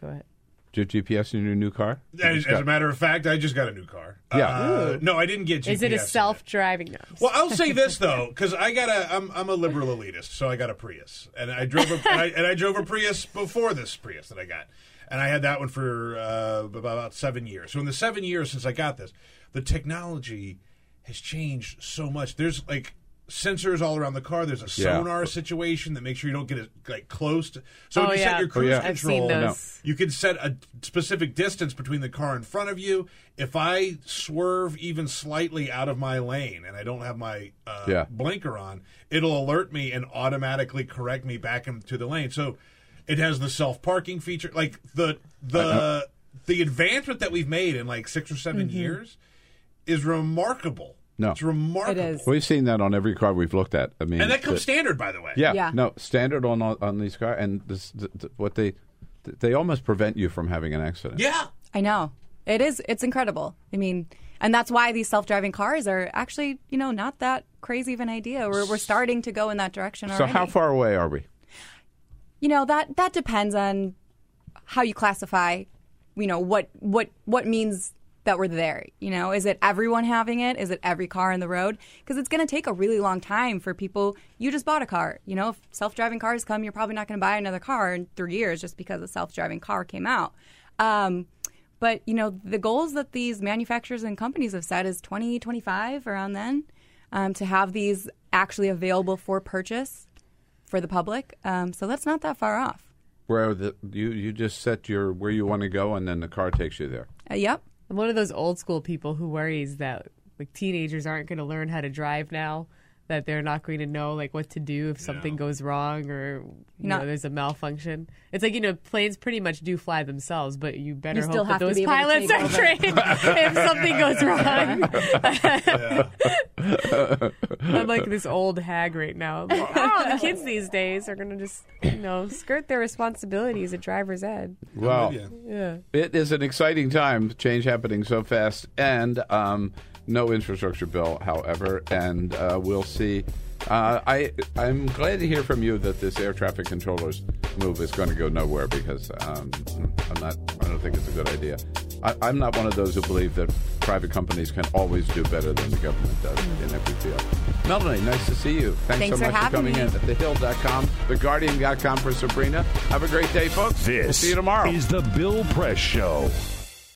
Go ahead. Do you have G P S in your new car? As, as a matter of fact, I just got a new car. Yeah. Uh, no, I didn't get G P S. Is it a self-driving? No, well, I'll say this though, because I got a, I'm, I'm a liberal elitist, so I got a Prius, and I drove a, and, I, and I drove a Prius before this Prius that I got, and I had that one for uh, about seven years. So in the seven years since I got this, the technology has changed so much. There's like. Sensors all around the car. There's a sonar yeah. situation that makes sure you don't get it like close to. So oh, when you yeah. set your cruise oh, yeah. control, no. you can set a specific distance between the car in front of you. If I swerve even slightly out of my lane and I don't have my uh, yeah. blinker on, it'll alert me and automatically correct me back into the lane. So it has the self parking feature. Like the the the advancement that we've made in like six or seven mm-hmm. years is remarkable. No. It's remarkable. It is. We've seen that on every car we've looked at. I mean, and that comes the, standard, by the way. Yeah, yeah. No, standard on on these cars. And this, the, the, what they they almost prevent you from having an accident. Yeah. I know. It is. It's incredible. I mean, and that's why these self-driving cars are actually, you know, not that crazy of an idea. We're, we're starting to go in that direction already. So how far away are we? You know, that, that depends on how you classify, you know, what what, what means... that we're there, you know? Is it everyone having it? Is it every car on the road? Because it's going to take a really long time for people. You just bought a car, you know? If self-driving cars come, you're probably not going to buy another car in three years just because a self-driving car came out. Um, but, you know, the goals that these manufacturers and companies have set is twenty twenty-five, around then, um, to have these actually available for purchase for the public. Um, so that's not that far off. Where the, you, you just set your where you want to go, and then the car takes you there. Uh, yep. I'm one of those old school people who worries that like teenagers aren't going to learn how to drive now, that they're not going to know like what to do if something no. goes wrong or you not. know there's a malfunction. It's like, you know, planes pretty much do fly themselves, but you better you hope that those pilots are trained if something goes wrong. I'm like this old hag right now. Like, oh, the kids these days are going to just, you know, skirt their responsibilities at driver's ed. Well, yeah. It is an exciting time. Change happening so fast, and um no infrastructure bill, however, and uh, we'll see. Uh, I, I'm glad to hear from you that this air traffic controllers move is going to go nowhere, because um, I'm not, I don't think it's a good idea. I, I'm not one of those who believe that private companies can always do better than the government does in every field. Melanie, nice to see you. Thanks, Thanks so much for, for coming me. in at the hill dot com, the guardian dot com for Sabrina. Have a great day, folks. This we'll see you tomorrow. Is the Bill Press Show.